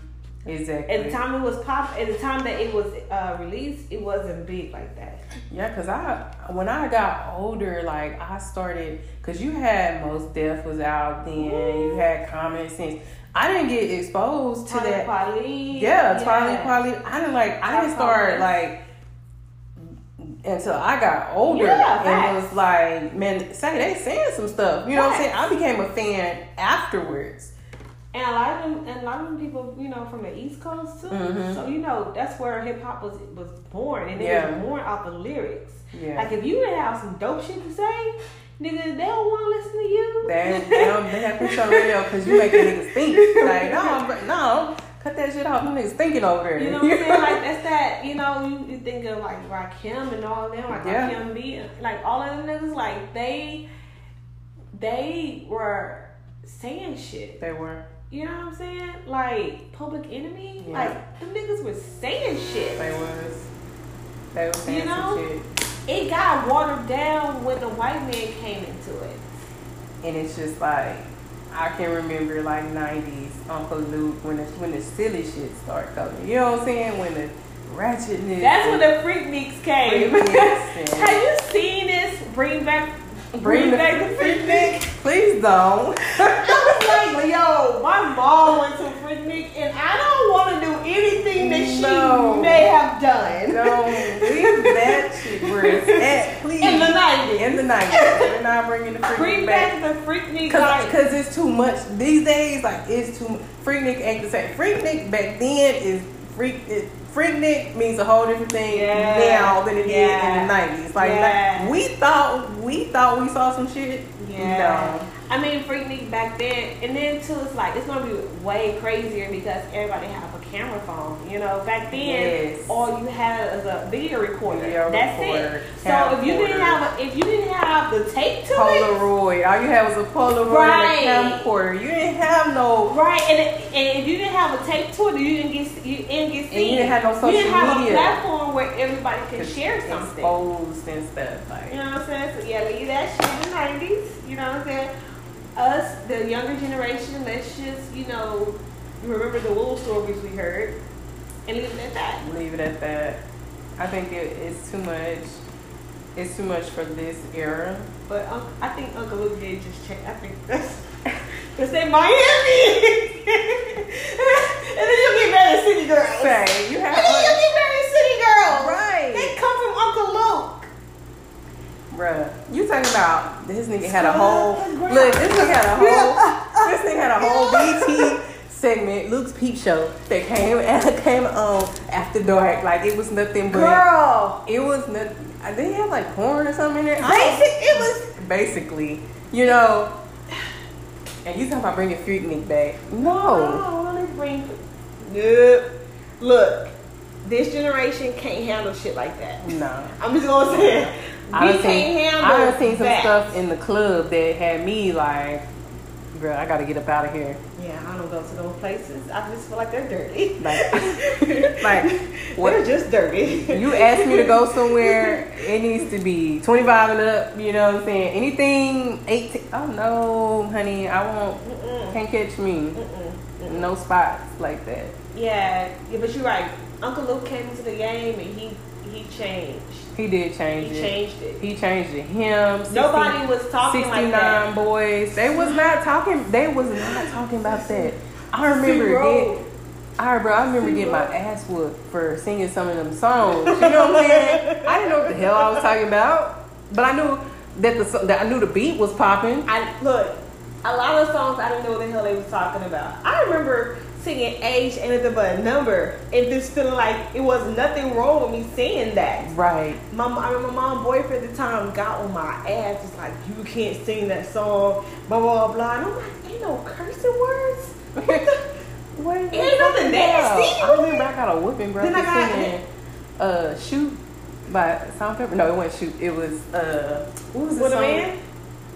Exactly. At the time it was pop, at the time that it was uh, released, it wasn't big like that. Yeah, cause I when I got older, like I started cause you had Mos Def was out then, you had Common Sense. I didn't get exposed to Tali that. Pali. Yeah, Tali yeah. Pali. I didn't like. I didn't start like until I got older yeah, and was like, man, say they saying some stuff. You know facts. What I'm saying? I became a fan afterwards. And a lot of them, and a lot of them people, you know, from the East Coast too. Mm-hmm. So you know, that's where hip hop was was born, and it yeah. was born off of lyrics. Yeah. Like if you didn't have some dope shit to say. Nigga, they don't want to listen to you. They, they don't they have to show real because you making niggas think. Like, no, no, cut that shit off. Them niggas thinking over there. You know what I'm saying? Like, that's that, you know, you, you think of like Rakim and all them, like yeah. Rakim B. Like, all of them niggas, like, they, they were saying shit. They were. You know what I'm saying? Like, Public Enemy. Yeah. Like, them niggas were saying shit. They was. They were saying you know? Some shit. It got watered down when the white man came into it. And it's just like, I can remember like nineties, Uncle Luke, when the, when the silly shit started coming. You know what I'm saying? When the ratchetness. That's when the Freakniks came. Freakniks have you seen this? Bring back Bring, bring the, back the Freaknik? Please don't. I was like, yo, my mom went to Freaknik and I don't want to do anything that no. she may have done. No, leave that shit where it's at, please. In the nineties. In the nineties. We're not bringing the Freaknik bring back. Bring back the Freaknik. Because it's too much. These days, like, it's too much. Freaknik ain't the same. Freaknik back then is freak. It, Freaknik means a whole different thing yeah. now than it did yeah. in the nineties. Like, yeah. like we thought, we thought we saw some shit. Yeah, no. I mean Freaknik back then, and then too, it's like it's gonna be way crazier because everybody have a camera phone. You know, back then yes. all you had was a video recorder. Video That's recorder, it. So if you recorder. didn't have, a, if you didn't have the tape to Polaroid. It, Polaroid. All you had was a Polaroid right. and a camcorder. You didn't have no right, and it, and if you didn't have a tape to it, you didn't get you didn't get seen. And you didn't have no social media. You didn't have media. a platform where everybody can share something. Exposed and stuff. Like you know what I'm saying? So yeah, leave that shit in the nineties. You know what I'm saying? Us, the younger generation, let's just, you know, remember the little stories we heard. And leave it at that. Leave it at that. I think it, it's too much. It's too much for this era. But um, I think Uncle Luke did just check. I think that's because they Miami. And then you'll get married city girls. Say, you have and then you'll get married city girls. Right. They come from Uncle Luke. Bruh, you talking about this nigga had a whole look, this nigga had a whole this nigga had a whole B T segment, Luke's Peep Show, that came came on after dark. Like it was nothing but girl. It was nothing. They had like porn or something in there. Basic, it was basically, you know. And you talking about bringing Freaknik back? No. I don't want to bring. Nope. Look, this generation can't handle shit like that. No. I'm just gonna say it. We can't seen, handle. I done seen some that. stuff in the club that had me like, girl, I gotta get up out of here. Yeah, I don't go to those places. I just feel like they're dirty. Like, like what? They're just dirty. You ask me to go somewhere, it needs to be twenty-five and up. You know what I'm saying? Anything eighteen? Oh no, honey, I won't. Mm-mm. Can't catch me. Mm-mm. Mm-mm. No spots like that. Yeah, yeah, but you're right. Uncle Luke came into the game and he he changed. He did change he it. He changed it. He changed it. Him. sixty, Nobody was talking like that. sixty-nine boys. They was not talking. They was not talking about that. I remember it. I bro. I remember getting my ass whooped for singing some of them songs. You know what I'm saying? I didn't know what the hell I was talking about, but I knew that the that I knew the beat was popping. I look. A lot of songs I didn't know what the hell they was talking about. I remember singing age anything but a number and just feeling like it was nothing wrong with me saying that. Right. My, I remember my mom's boyfriend at the time got on my ass. It's like, you can't sing that song, blah, blah, blah. And I'm like, ain't no cursing words. What the? What ain't nothing nasty. I remember I got a whooping, bro. Then I got singing uh, Shoot by Salt Pepper. No, it wasn't Shoot. It was, uh, what was the what song? A man?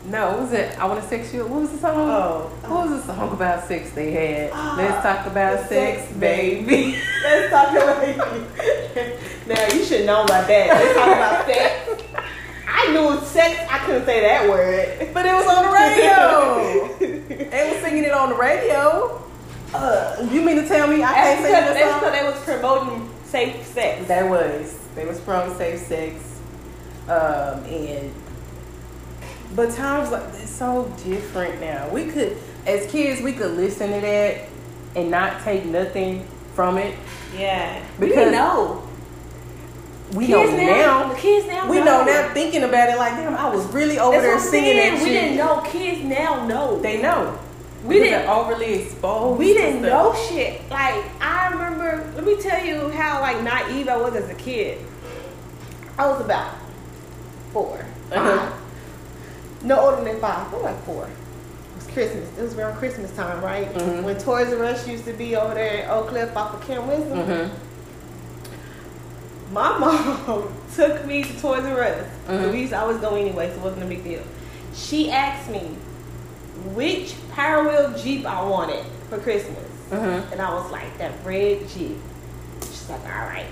No, what was it? I want to sex you. What was the song? Oh, what oh. was the song about sex they had? Oh, Let's talk about sex, sex, baby. Let's talk about it. Now, you should know about that. Let's talk about sex. I knew sex. I couldn't say that word. But it was on the radio. They were singing it on the radio. Uh, you mean to tell me I can't sing that song? That's because they was promoting safe sex. They was. They was promoting safe sex. Um, and... But times like it's so different now. We could, as kids, we could listen to that and not take nothing from it. Yeah, because we know. We kids know now. now. Kids now. We know. know now. Thinking about it, like damn, I was really over That's there singing that shit. We didn't know. Kids now know. They know. We, we didn't overly exposed. We didn't know shit. Like I remember. Let me tell you how like naive I was as a kid. I was about four. Uh-huh. Five. No older than five. We're like four. It was Christmas. It was around Christmas time, right? Mm-hmm. When Toys R Us used to be over there in Oak Cliff off of Cam Wisdom. Mm-hmm. My mom took me to Toys R Us. Mm-hmm. We used to always go anyway, so it wasn't a big deal. She asked me which Power Wheel Jeep I wanted for Christmas. Mm-hmm. And I was like, that red Jeep. She's like, all right.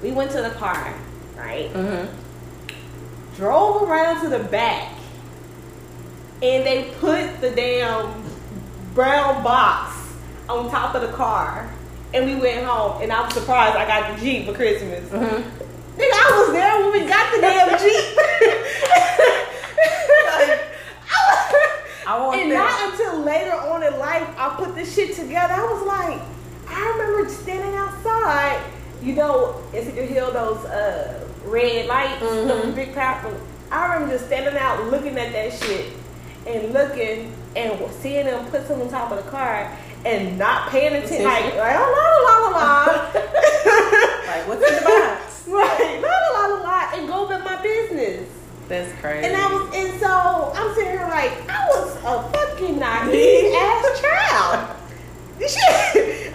We went to the car, right? Mm-hmm. Drove around to the back. And they put the damn brown box on top of the car. And we went home. And I was surprised I got the Jeep for Christmas. Mm-hmm. Nigga, I was there when we got the damn Jeep. Like, I was, I want and that. Not until later on in life, I put this shit together. I was like, I remember standing outside. You know, it's like you hear those uh, red lights. Mm-hmm. Those big powerful. I remember just standing out looking at that shit. And looking and seeing them put something on top of the car and not paying attention, like, like oh, la la la la, like what's in the box, right? La la la la la, and go about my business. That's crazy. And I was, and so I'm sitting here like I was a fucking naive ass child. Shit,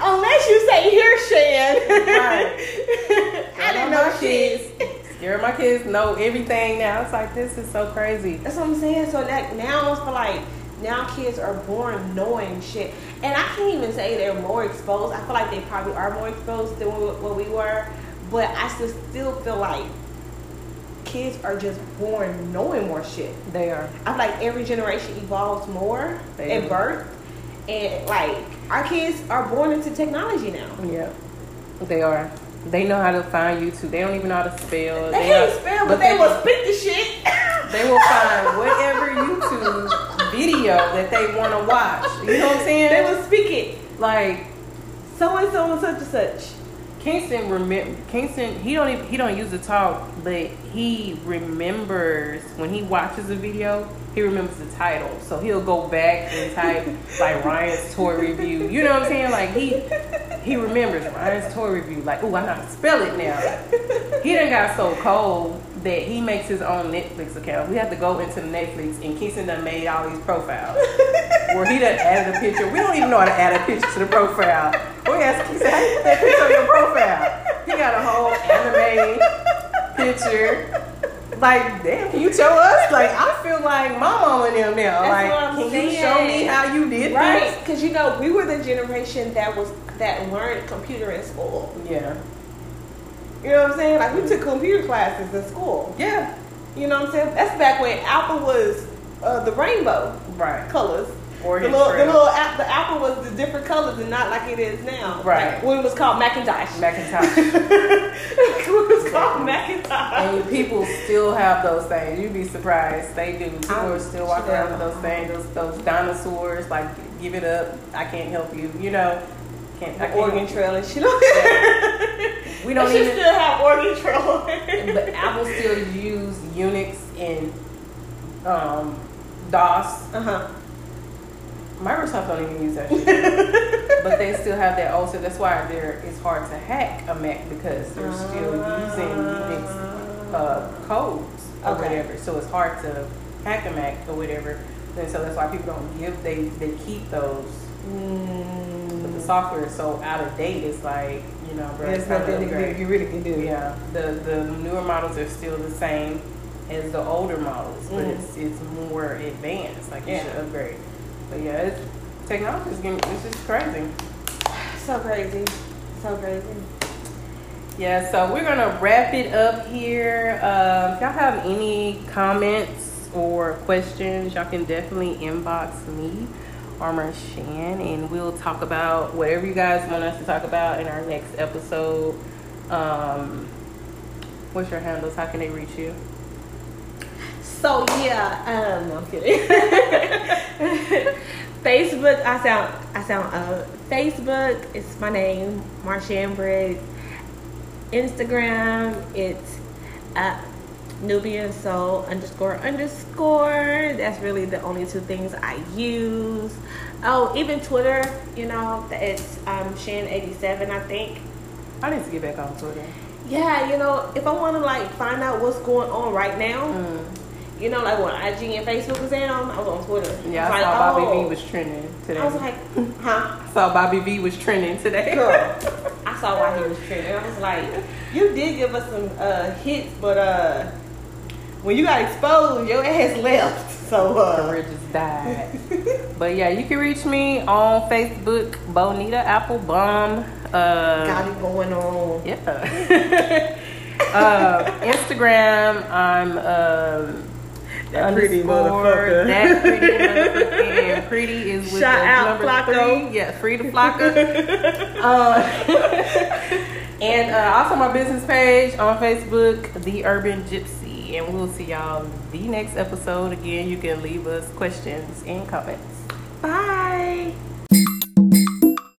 unless you say here, Shan. Right. I didn't know shit. Girl, my kids know everything now. It's like, this is so crazy. That's what I'm saying. So that now it's like, now kids are born knowing shit. And I can't even say they're more exposed. I feel like they probably are more exposed than what we were. But I still, still feel like kids are just born knowing more shit. They are. I feel like every generation evolves more they at do. birth. And like, our kids are born into technology now. Yeah. They are. They know how to find you too. They don't even know how to spell. They, they can't are, spell, but, but they, they will spit the shit. They will find whatever YouTube video that they want to watch. You know what I'm saying? They will speak it. Like so and so and such and such. Kingston remember. Kingston he don't even, he don't use the talk, but he remembers when he watches a video. He remembers the title, so he'll go back and type like Ryan's toy review. You know what I'm saying? Like he he remembers Ryan's toy review. Like, oh, I gotta spell it now. He done got so cold that he makes his own Netflix account. We have to go into Netflix, and Kingston done made all these profiles where he done added a picture. We don't even know how to add a picture to the profile. We asked Kingston, how do you put that picture on your profile? He got a whole anime picture. Like, damn, can you show us? Like, I feel like my mom and them now. That's like, can saying. You show me how you did right? this? Right, because, you know, we were the generation that was that learned computer in school. Yeah. You know what I'm saying? Like, we took computer classes in school. Yeah. You know what I'm saying? That's back when Apple was uh, the rainbow right. colors. Or the little, the little the Apple was the different colors and not like it is now. Right. Like, when it was called Macintosh. Macintosh. It was called Macintosh. And people still have those things. You'd be surprised. They do. People are still walking around with those things. Those, those dinosaurs. Like, give it up. I can't help you. You know. Can't, the I can't Oregon Trail and shit. We don't even still have Oregon Trail. But Apple still use Unix and um, DOS. Uh huh. Microsoft don't even use that shit. But they still have that also. That's why they're, it's hard to hack a Mac because they're still using Unix uh, codes or okay. whatever. So it's hard to hack a Mac or whatever. And so that's why people don't give, they, they keep those. Mm. But the software is so out of date. It's like, you know, bro. There's nothing you really can do. Yeah. The, the newer models are still the same as the older models. But mm. it's, it's more advanced. Like, you yeah. should upgrade. But yeah, it's, technology is getting, it's just crazy. So crazy. So crazy. Yeah, so we're going to wrap it up here. Uh, if y'all have any comments or questions, y'all can definitely inbox me, Armor Shan, and we'll talk about whatever you guys want us to talk about in our next episode. Um, what's your handles? How can they reach you? So yeah, um, no, I'm kidding. Facebook, I sound, I sound. Uh, Facebook, it's my name, Marshan Briggs. Instagram, it's uh, Nubian Soul underscore underscore. That's really the only two things I use. Oh, even Twitter, you know, it's um, Shan eighty-seven, I think. I need to get back on Twitter. Yeah, you know, if I want to like find out what's going on right now. Mm. You know, like when I G and Facebook was down, I was on Twitter. Yeah, I, I saw like, Bobby oh. V was trending today. I was like, huh? I saw Bobby V was trending today. Girl, I saw why he was trending. I was like, you did give us some uh, hits, but uh, when you got exposed, your ass left. So, uh. Career just died. But yeah, you can reach me on Facebook, Bonita Applebaum. Uh, got it going on. Yeah. uh, Instagram, I'm. Uh, That pretty motherfucker. That pretty motherfucker. And pretty is with Shout the out number Flocko. Three. Yeah, free to Flocka. uh, and uh, also my business page on Facebook, The Urban Gypsy. And we'll see y'all the next episode. Again, you can leave us questions and comments. Bye.